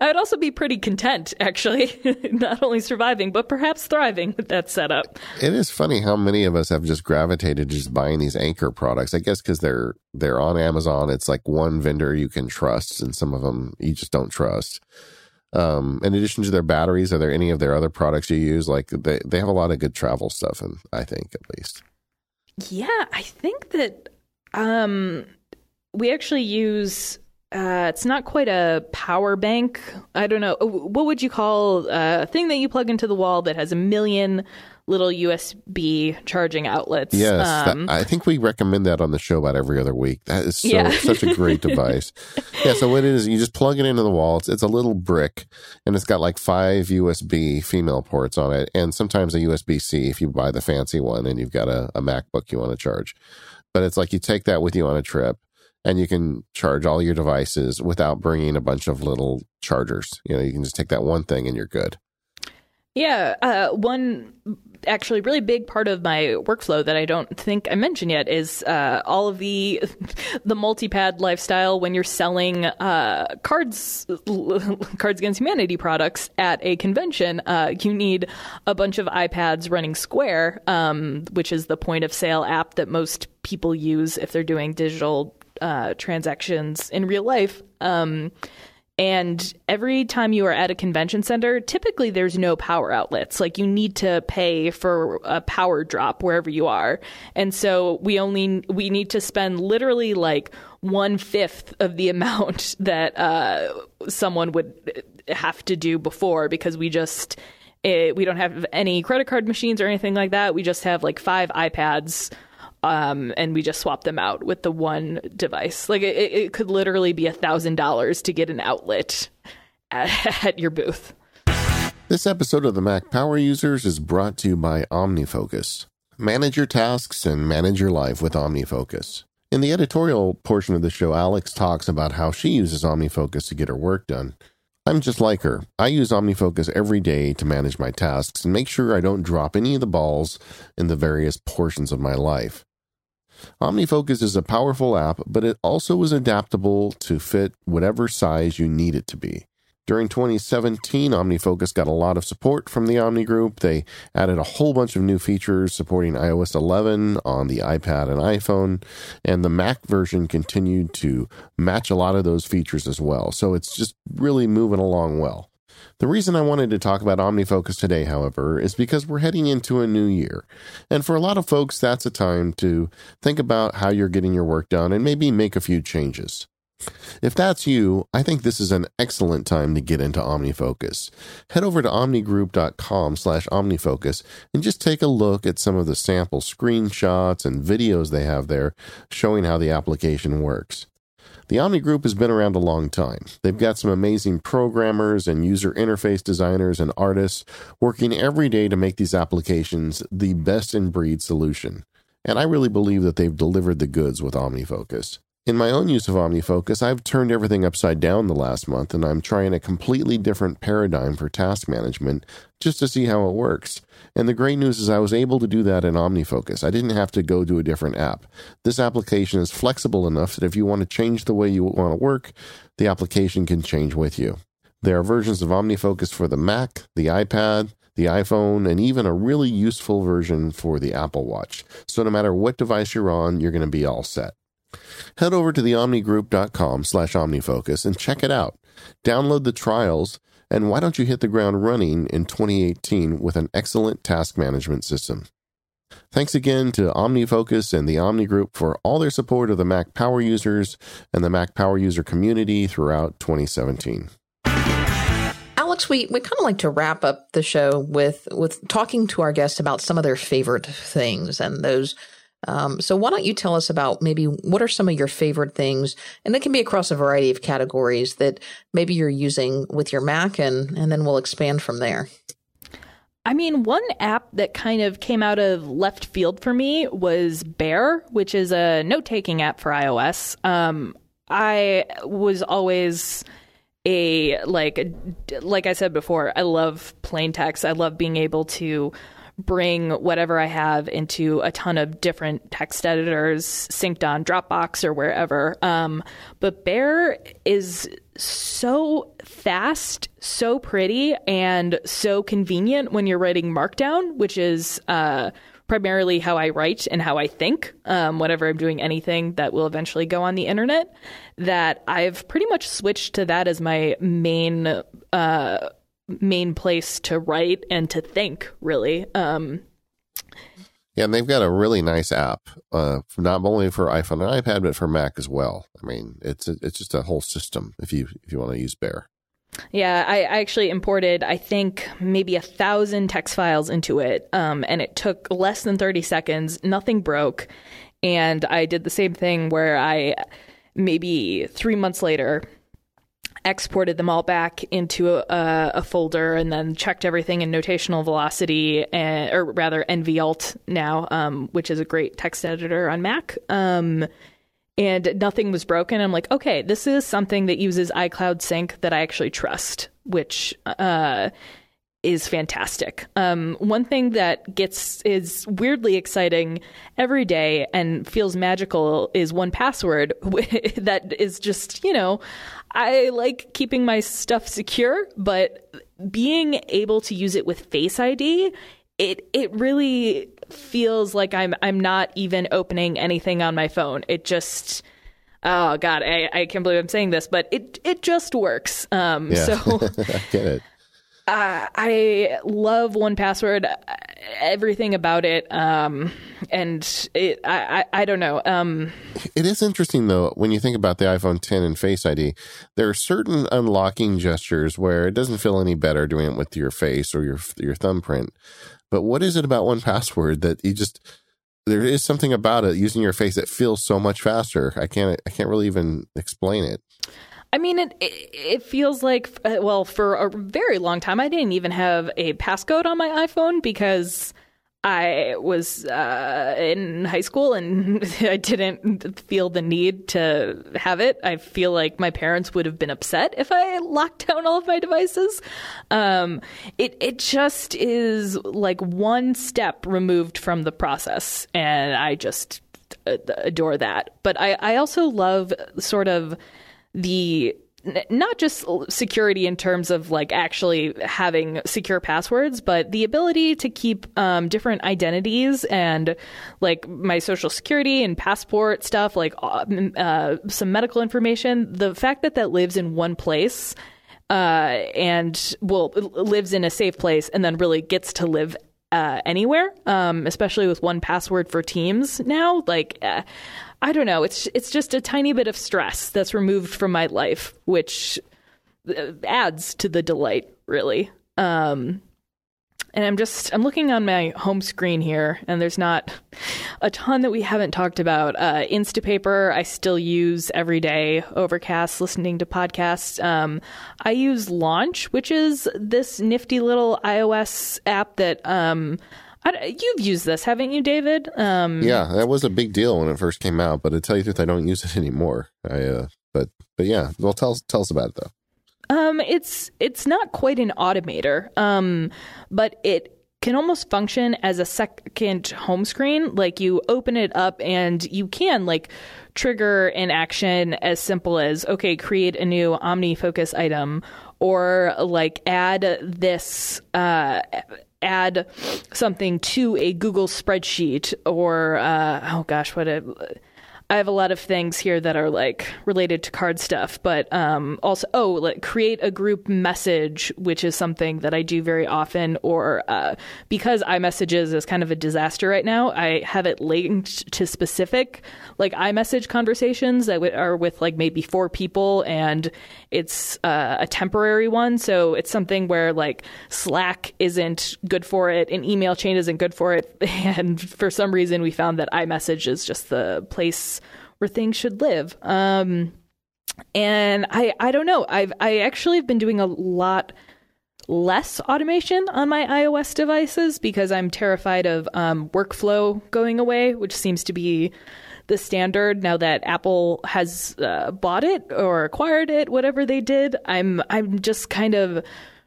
I would also be pretty content, actually, not only surviving, but perhaps thriving with that setup. It is funny how many of us have just gravitated to just buying these Anchor products, I guess, because they're on Amazon. It's like one vendor you can trust, and some of them you just don't trust. In addition to their batteries, are there any of their other products you use? Like, they have a lot of good travel stuff, and I think, at least. Yeah, I think that we actually use, it's not quite a power bank. I don't know. What would you call a thing that you plug into the wall that has a million little USB charging outlets? Yes, I think we recommend that on the show about every other week. That is so, such a great device. Yeah, so what it is, you just plug it into the wall. It's a little brick, and it's got like 5 USB female ports on it, and sometimes a USB-C if you buy the fancy one and you've got a MacBook you want to charge. But it's like you take that with you on a trip, and you can charge all your devices without bringing a bunch of little chargers. You know, you can just take that one thing and you're good. Yeah. One actually really big part of my workflow that I don't think I mentioned yet is all of the multi-pad lifestyle when you're selling Cards Against Humanity products at a convention. You need a bunch of iPads running Square, which is the point of sale app that most people use if they're doing digital transactions in real life. And every time you are at a convention center, typically there's no power outlets. Like, you need to pay for a power drop wherever you are. And so we need to spend literally like 1/5 of the amount that someone would have to do before, because we don't have any credit card machines or anything like that. We just have like 5 iPads. And we just swap them out with the one device. Like, it could literally be $1,000 to get an outlet at your booth. This episode of the Mac Power Users is brought to you by OmniFocus. Manage your tasks and manage your life with OmniFocus. In the editorial portion of the show, Alex talks about how she uses OmniFocus to get her work done. I'm just like her. I use OmniFocus every day to manage my tasks and make sure I don't drop any of the balls in the various portions of my life. OmniFocus is a powerful app, but it also is adaptable to fit whatever size you need it to be. During 2017, OmniFocus got a lot of support from the Omni Group. They added a whole bunch of new features supporting iOS 11 on the iPad and iPhone, and the Mac version continued to match a lot of those features as well. So it's just really moving along well. The reason I wanted to talk about OmniFocus today, however, is because we're heading into a new year. And for a lot of folks, that's a time to think about how you're getting your work done and maybe make a few changes. If that's you, I think this is an excellent time to get into OmniFocus. Head over to omnigroup.com/OmniFocus and just take a look at some of the sample screenshots and videos they have there showing how the application works. The Omni Group has been around a long time. They've got some amazing programmers and user interface designers and artists working every day to make these applications the best in breed solution. And I really believe that they've delivered the goods with OmniFocus. In my own use of OmniFocus, I've turned everything upside down the last month, and I'm trying a completely different paradigm for task management just to see how it works. And the great news is I was able to do that in OmniFocus. I didn't have to go to a different app. This application is flexible enough that if you want to change the way you want to work, the application can change with you. There are versions of OmniFocus for the Mac, the iPad, the iPhone, and even a really useful version for the Apple Watch. So no matter what device you're on, you're going to be all set. Head over to the omnigroup.com/OmniFocus and check it out. Download the trials, and why don't you hit the ground running in 2018 with an excellent task management system. Thanks again to OmniFocus and the Omni Group for all their support of the Mac Power Users and the Mac Power User community throughout 2017. Alex, we kind of like to wrap up the show with talking to our guests about some of their favorite things and those. So why don't you tell us about maybe what are some of your favorite things, and they can be across a variety of categories that maybe you're using with your Mac, and then we'll expand from there. I mean, one app that kind of came out of left field for me was Bear, which is a note-taking app for iOS. I was always like I said before, I love plain text. I love being able to bring whatever I have into a ton of different text editors synced on Dropbox or wherever. But Bear is so fast, so pretty, and so convenient when you're writing Markdown, which is primarily how I write and how I think, whenever I'm doing anything that will eventually go on the internet, that I've pretty much switched to that as my main place to write and to think, really. Yeah, and they've got a really nice app, not only for iPhone and iPad, but for Mac as well. I mean, it's just a whole system if you want to use Bear. Yeah, I actually imported, I think, maybe 1,000 text files into it, and it took less than 30 seconds. Nothing broke, and I did the same thing where I, maybe 3 months later, exported them all back into a folder and then checked everything in notational velocity, or rather NVAlt now, which is a great text editor on Mac. And nothing was broken. I'm like, okay, this is something that uses iCloud Sync that I actually trust, which is fantastic. One thing that is weirdly exciting every day and feels magical is 1Password. That is just, I like keeping my stuff secure, but being able to use it with Face ID, it really feels like I'm not even opening anything on my phone. It just, oh God, I can't believe I'm saying this, but it just works. Yeah. So I get it. I love 1Password, everything about it, and I don't know. It is interesting, though, when you think about the iPhone X and Face ID, there are certain unlocking gestures where it doesn't feel any better doing it with your face or your thumbprint. But what is it about 1Password that there is something about it using your face that feels so much faster? I can't really even explain it. I mean, it feels like, well, for a very long time, I didn't even have a passcode on my iPhone because I was in high school and I didn't feel the need to have it. I feel like my parents would have been upset if I locked down all of my devices. It just is like one step removed from the process, and I just adore that. But I also love sort of the not just security in terms of like actually having secure passwords, but the ability to keep different identities and like my social security and passport stuff, like some medical information. The fact that lives in one place and lives in a safe place and then really gets to live anywhere, especially with 1Password for Teams now, like I don't know. It's just a tiny bit of stress that's removed from my life, which adds to the delight, really. And I'm looking on my home screen here, and there's not a ton that we haven't talked about. Instapaper, I still use every day. Overcast, listening to podcasts. I use Launch, which is this nifty little iOS app that you've used this, haven't you, David? Yeah, that was a big deal when it first came out, but to tell you the truth, I don't use it anymore. But yeah, well, tell us about it, though. It's not quite an automator, but it can almost function as a second home screen. Like you open it up and you can like trigger an action as simple as, okay, create a new OmniFocus item, or like add something to a Google spreadsheet, or I have a lot of things here that are like related to card stuff, but also create a group message, which is something that I do very often, or because iMessages is kind of a disaster right now, I have it linked to specific like iMessage conversations that are with like maybe 4 people, and it's a temporary one. So it's something where like Slack isn't good for it, an email chain isn't good for it, and for some reason we found that iMessage is just the place where things should live. And I don't know. I actually have been doing a lot less automation on my iOS devices because I'm terrified of Workflow going away, which seems to be the standard now that Apple has bought it or acquired it, whatever they did. I'm just kind of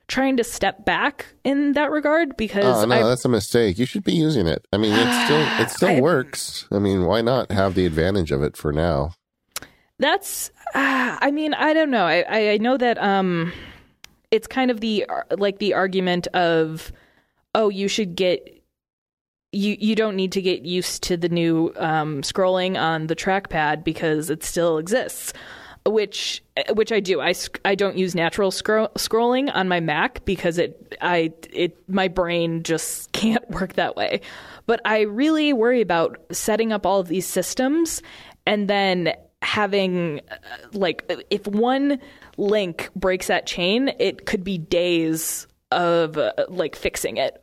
trying to step back in that regard because that's a mistake. You should be using it. I mean, it still works. I mean, why not have the advantage of it for now? That's, I mean, I don't know. I know that it's kind of the argument of, oh, you should get, you don't need to get used to the new scrolling on the trackpad because it still exists. Which I do. I don't use natural scrolling on my Mac because my brain just can't work that way. But I really worry about setting up all of these systems and then having, like, if one link breaks that chain, it could be days of fixing it.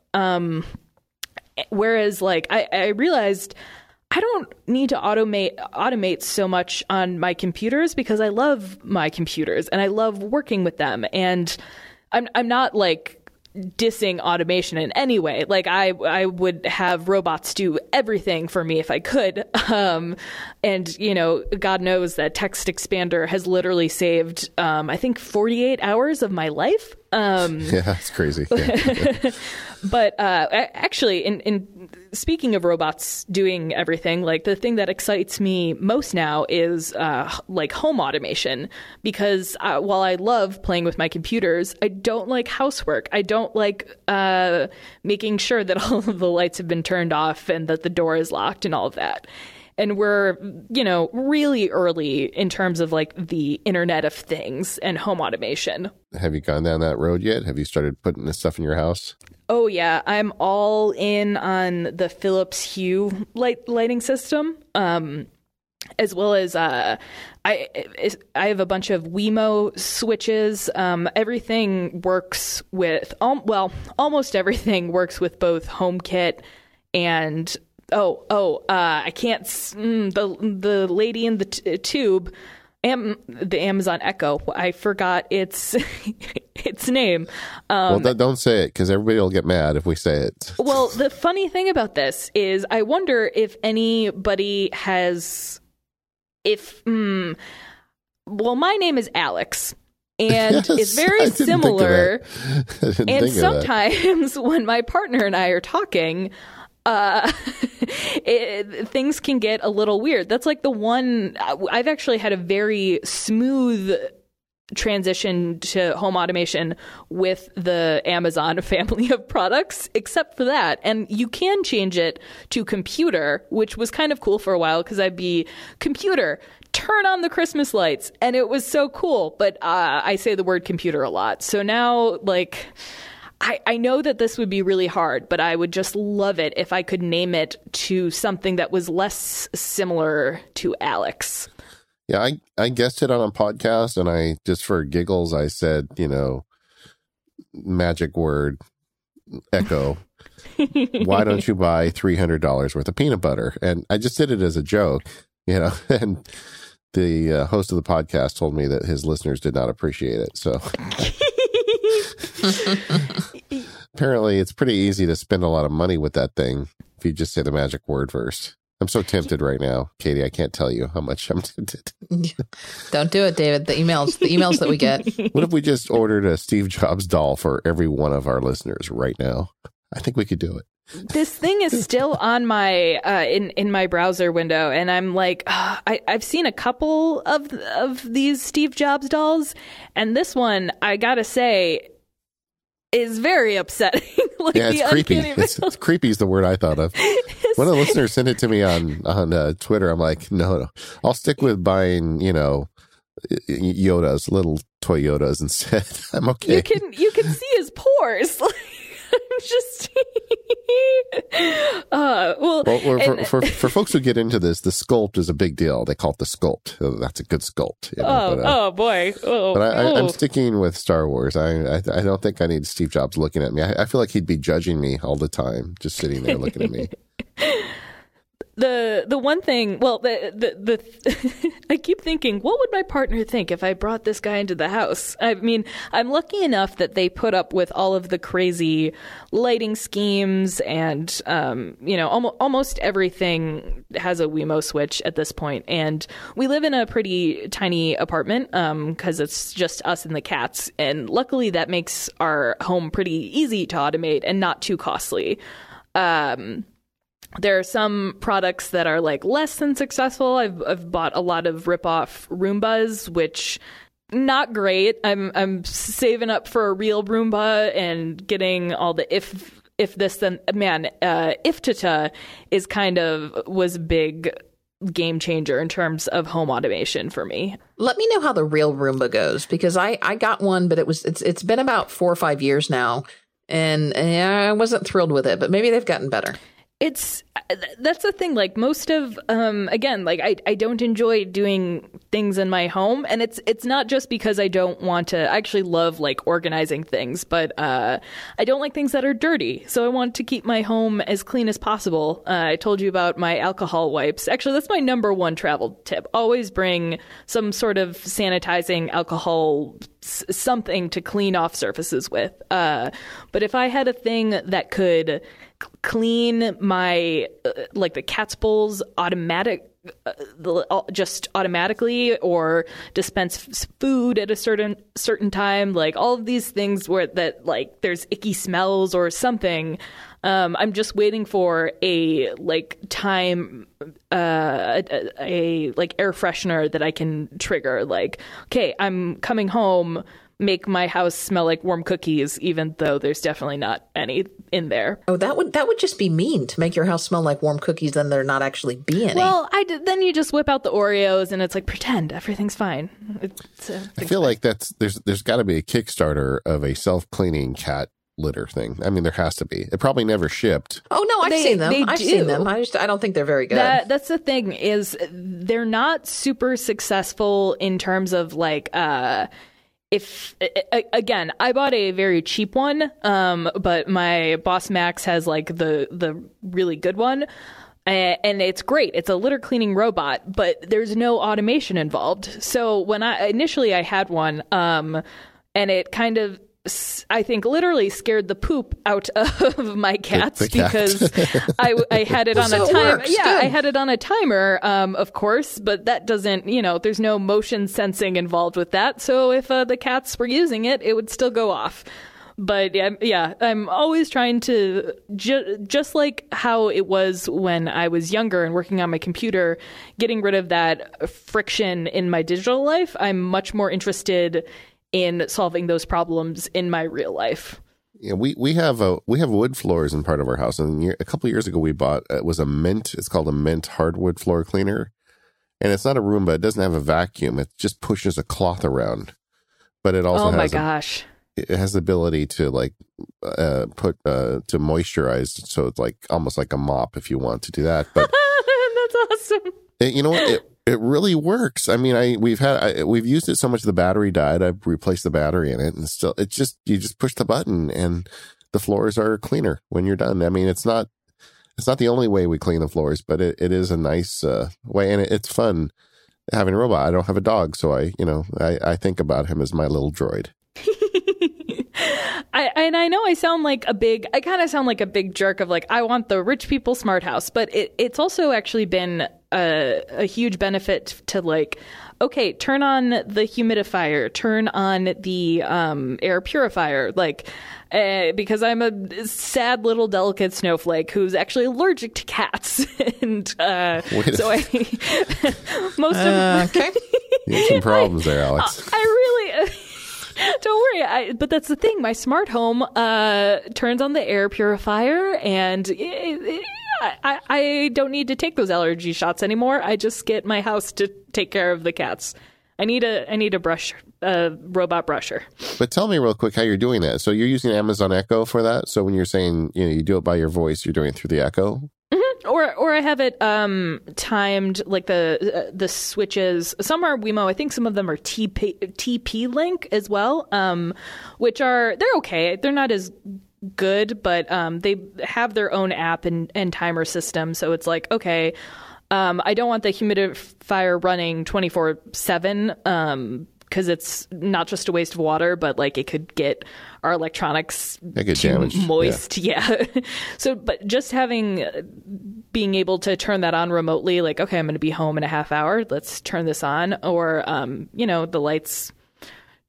Whereas, like, I realized I don't need to automate so much on my computers because I love my computers and I love working with them. And I'm not like dissing automation in any way. Like I would have robots do everything for me if I could. And you know, God knows that Text Expander has literally saved, I think 48 hours of my life. Yeah, that's crazy. Yeah. But actually, in speaking of robots doing everything, like the thing that excites me most now is like home automation, because while I love playing with my computers, I don't like housework. I don't like making sure that all of the lights have been turned off and that the door is locked and all of that. And we're, you know, really early in terms of like the Internet of Things and home automation. Have you gone down that road yet? Have you started putting this stuff in your house? Oh, yeah. I'm all in on the Philips Hue lighting system, as well as I have a bunch of Wemo switches. Everything works with, almost everything works with both HomeKit and... I can't. The lady in the tube, the Amazon Echo. I forgot its name. Don't say it because everybody will get mad if we say it. Well, the funny thing about this is, I wonder if anybody has. My name is Alex. And yes, it's very similar. And sometimes when my partner and I are talking. Things can get a little weird. That's like the one I've actually had a very smooth transition to home automation with the Amazon family of products, except for that. And you can change it to computer, which was kind of cool for a while because I'd be computer, turn on the Christmas lights. And it was so cool. But I say the word computer a lot. So now, like... I know that this would be really hard, but I would just love it if I could name it to something that was less similar to Alex. Yeah, I guessed it on a podcast, and I just for giggles, I said, you know, magic word, Echo. Why don't you buy $300 worth of peanut butter? And I just did it as a joke, you know, and the host of the podcast told me that his listeners did not appreciate it, so... Apparently it's pretty easy to spend a lot of money with that thing if you just say the magic word first. I'm so tempted right now, Katie. I can't tell you how much I'm tempted. Don't do it, David. The emails that we get. What if we just ordered a Steve Jobs doll for every one of our listeners right now? I think we could do it. This thing is still on my in my browser window, and I'm like, oh, I've seen a couple of these Steve Jobs dolls, and this one I gotta say is very upsetting. Like, yeah, it's creepy. It's creepy is the word I thought of. When a listener sent it to me on Twitter, I'm like, no, I'll stick with buying, you know, Yodas, little toy Yodas instead. I'm okay. You can see his pores. Just for folks who get into this, the sculpt is a big deal. They call it the sculpt. That's a good sculpt. You know, I'm sticking with Star Wars. I don't think I need Steve Jobs looking at me. I feel like he'd be judging me all the time, just sitting there looking at me. The one thing, well, the I keep thinking, what would my partner think if I brought this guy into the house? I mean, I'm lucky enough that they put up with all of the crazy lighting schemes and, you know, almost everything has a Wemo switch at this point. And we live in a pretty tiny apartment, 'cause it's just us and the cats. And luckily that makes our home pretty easy to automate and not too costly. There are some products that are like less than successful. I've bought a lot of ripoff Roombas, which not great. I'm saving up for a real Roomba and getting all the if this then man Iftata is was a big game changer in terms of home automation for me. Let me know how the real Roomba goes, because I got one, but it's been about 4 or 5 years now, and I wasn't thrilled with it. But maybe they've gotten better. That's the thing, like most of, again, like I don't enjoy doing things in my home, and it's not just because I don't want to. I actually love like organizing things, but I don't like things that are dirty. So I want to keep my home as clean as possible. I told you about my alcohol wipes. Actually, that's my number one travel tip. Always bring some sort of sanitizing alcohol something to clean off surfaces with. But if I had a thing that could clean my like the cat's bowls automatically, or dispense food at a certain time, like all of these things where that like there's icky smells or something, I'm just waiting for a like time a like air freshener that I can trigger, like, okay, I'm coming home, make my house smell like warm cookies, even though there's definitely not any in there. Oh, that would just be mean, to make your house smell like warm cookies, then there not actually be any. Well, then you just whip out the Oreos and it's like, pretend everything's fine. I feel like there's got to be a Kickstarter of a self-cleaning cat litter thing. I mean, there has to be. It probably never shipped. Oh no, I've seen them. Seen them. I don't think they're very good. That's the thing, is they're not super successful in terms of like again, I bought a very cheap one, but my boss Max has like the really good one, and it's great. It's a litter cleaning robot, but there's no automation involved. So when I had one, and it kind of, I think, literally scared the poop out of my cats because I had it on a timer. Yeah, I had it on a timer, of course, but that doesn't, you know, there's no motion sensing involved with that. So if the cats were using it, it would still go off. But yeah, I'm always trying to, just like how it was when I was younger and working on my computer, getting rid of that friction in my digital life. I'm much more interested in solving those problems in my real life. Yeah, we have wood floors in part of our house, and a couple of years ago we bought it's called a Mint hardwood floor cleaner, and it's not a Roomba. It doesn't have a vacuum. It just pushes a cloth around, but it also it has the ability to like put to moisturize, so it's like almost like a mop if you want to do that. But that's awesome. You know what? It really works. I mean, we've used it so much the battery died. I've replaced the battery in it, and still, it's just, you just push the button and the floors are cleaner when you're done. I mean, it's not the only way we clean the floors, but it is a nice way, and it's fun having a robot. I don't have a dog, so I think about him as my little droid. I know I kind of sound like a big jerk of like, I want the rich people smart house, but it's also actually been a huge benefit to like, okay, turn on the humidifier, turn on the air purifier, like because I'm a sad little delicate snowflake who's actually allergic to cats, and most of okay. You have some problems there, Alex. I really. Don't worry, but that's the thing. My smart home turns on the air purifier, and I don't need to take those allergy shots anymore. I just get my house to take care of the cats. I need a brush, robot brusher. But tell me real quick how you're doing that. So you're using Amazon Echo for that. So when you're saying, you know, you do it by your voice, you're doing it through the Echo. Mm-hmm. Or I have it timed, like the switches. Some are Wemo. I think some of them are TP Link as well, which they're okay. They're not as good, but they have their own app and timer system. So it's like, okay, I don't want the humidifier running 24/7 because it's not just a waste of water, but like it could get our electronics too moist. Yeah. So, but just being able to turn that on remotely, like, okay, I'm going to be home in a half hour. Let's turn this on. Or, you know, the lights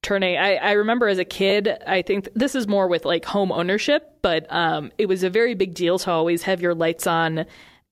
turning. I remember as a kid, I think this is more with like home ownership, but it was a very big deal to always have your lights on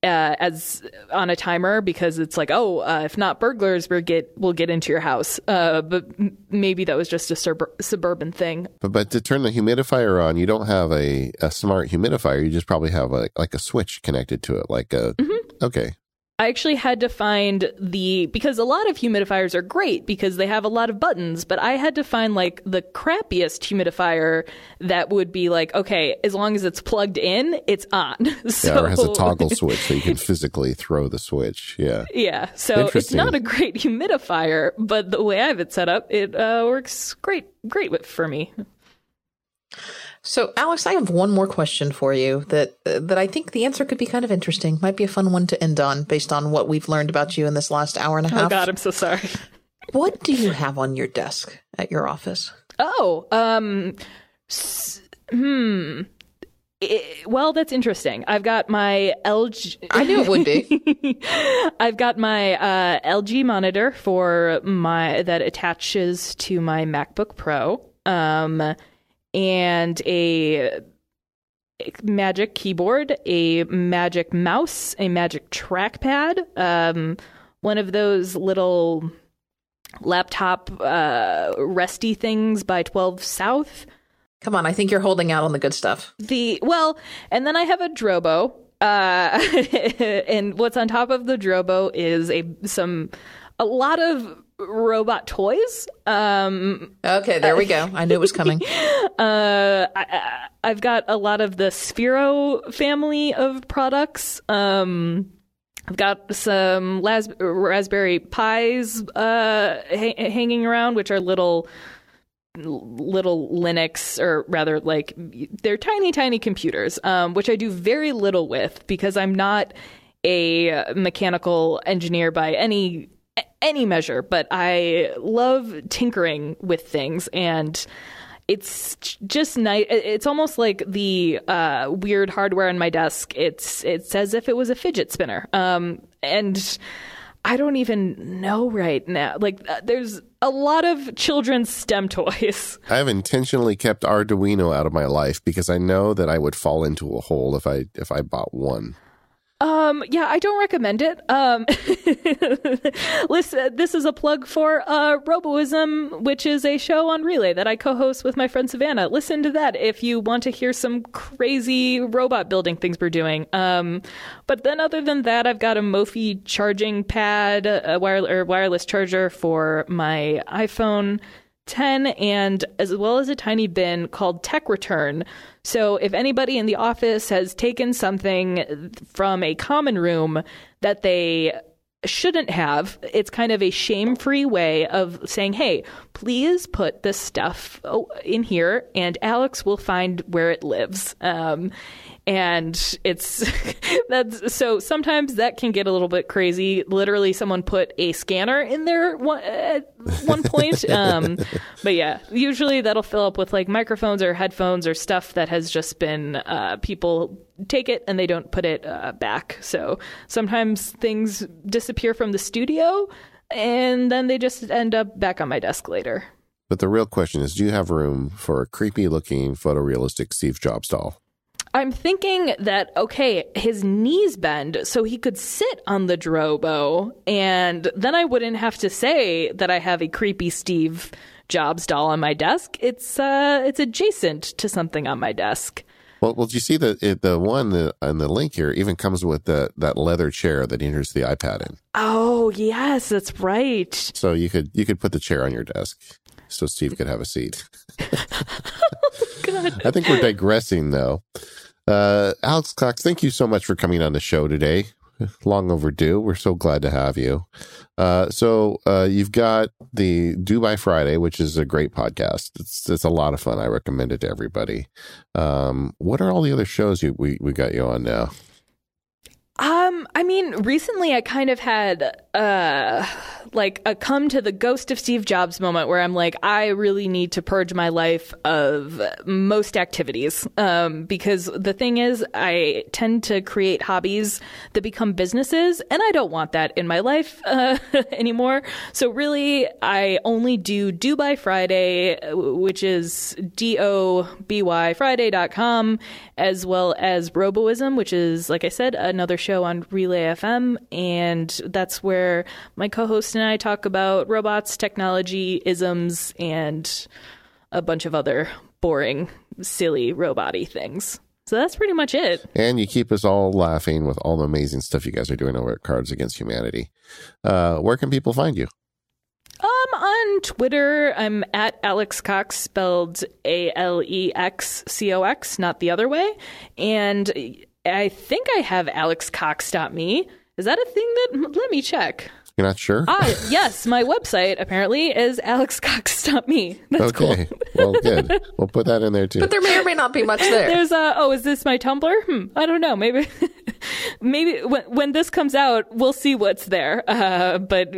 as on a timer, because it's like, oh, if not burglars, we'll get into your house. But maybe that was just a suburban thing. But to turn the humidifier on, you don't have a smart humidifier. You just probably have a switch connected to it, like a mm-hmm. Okay. I actually had to find because a lot of humidifiers are great because they have a lot of buttons, but I had to find like the crappiest humidifier that would be like, okay, as long as it's plugged in, it's on. So, yeah, or has a toggle switch so you can physically throw the switch. Yeah. Yeah. So it's not a great humidifier, but the way I have it set up, it works great for me. So, Alex, I have one more question for you that I think the answer could be kind of interesting. Might be a fun one to end on based on what we've learned about you in this last hour and a half. Oh, God, I'm so sorry. What do you have on your desk at your office? Oh, well, that's interesting. I've got my LG. I knew it would be. I've got my LG monitor that attaches to my MacBook Pro. And a Magic keyboard, a Magic mouse, a Magic trackpad, one of those little laptop resty things by 12 South. Come on, I think you're holding out on the good stuff. And then I have a Drobo. And what's on top of the Drobo is a lot of robot toys. Okay, there we go. I knew it was coming. I've got a lot of the Sphero family of products. I've got some Raspberry Pis hanging around, which are little Linux, or rather, like, they're tiny, tiny computers, which I do very little with because I'm not a mechanical engineer by any measure, but I love tinkering with things, and it's just nice. It's almost like the weird hardware on my desk. It's as if it was a fidget spinner, and I don't even know right now. Like, there's a lot of children's STEM toys. I've intentionally kept Arduino out of my life because I know that I would fall into a hole if I bought one. Yeah, I don't recommend it. Listen, this is a plug for Roboism, which is a show on Relay that I co-host with my friend Savannah. Listen to that if you want to hear some crazy robot building things we're doing. But then other than that, I've got a Mophie charging pad, a wireless charger for my iPhone 10, and as well as a tiny bin called Tech Return. So if anybody in the office has taken something from a common room that they shouldn't have, it's kind of a shame-free way of saying, hey, please put this stuff in here and Alex will find where it lives. And it's that's so sometimes that can get a little bit crazy. Literally, someone put a scanner in there at one point. But yeah, usually that'll fill up with like microphones or headphones or stuff that has just been people take it and they don't put it back. So sometimes things disappear from the studio and then they just end up back on my desk later. But the real question is, do you have room for a creepy looking photorealistic Steve Jobs doll? I'm thinking that, okay, his knees bend so he could sit on the Drobo, and then I wouldn't have to say that I have a creepy Steve Jobs doll on my desk. It's adjacent to something on my desk. Well, do you see the one on the link here even comes with that leather chair that enters the iPad in? Oh, yes, that's right. So you could put the chair on your desk so Steve could have a seat. God. I think we're digressing, though. Alex Cox, thank you so much for coming on the show today. long overdue. We're so glad to have you. So you've got the Dubai Friday, which is a great podcast. It's a lot of fun. I recommend it to everybody. What are all the other shows we got you on now? I mean, recently I kind of had like a come to the ghost of Steve Jobs moment where I'm like, I really need to purge my life of most activities because the thing is, I tend to create hobbies that become businesses, and I don't want that in my life anymore. So really, I only do Dubai Friday, which is dobyfriday.com, as well as Roboism, which is, like I said, another show on Relay FM, and that's where my co-host and I talk about robots, technology, isms, and a bunch of other boring, silly, robot-y things. So that's pretty much it. And you keep us all laughing with all the amazing stuff you guys are doing over at Cards Against Humanity. Where can people find you? On Twitter, I'm at Alex Cox, spelled ALEXCOX, not the other way. And I think I have alexcox.me. Is that a thing that... Let me check. You're not sure? Yes, my website apparently is alexcox.me. That's okay. Cool. Well, good. We'll put that in there too. But there may or may not be much there. There's is this my Tumblr? I don't know. Maybe when this comes out, we'll see what's there. But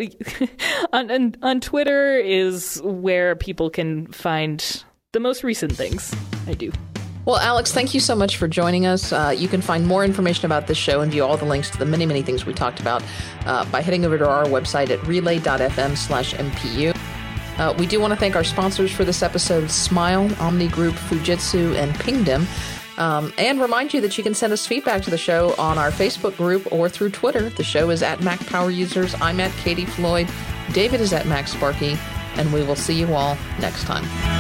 on Twitter is where people can find the most recent things I do. Well, Alex, thank you so much for joining us. You can find more information about this show and view all the links to the many, many things we talked about by heading over to our website at relay.fm/MPU. We do want to thank our sponsors for this episode, Smile, Omni Group, Fujitsu, and Pingdom. And remind you that you can send us feedback to the show on our Facebook group or through Twitter. The show is at Mac Power Users. I'm at Katie Floyd. David is at Mac Sparky. And we will see you all next time.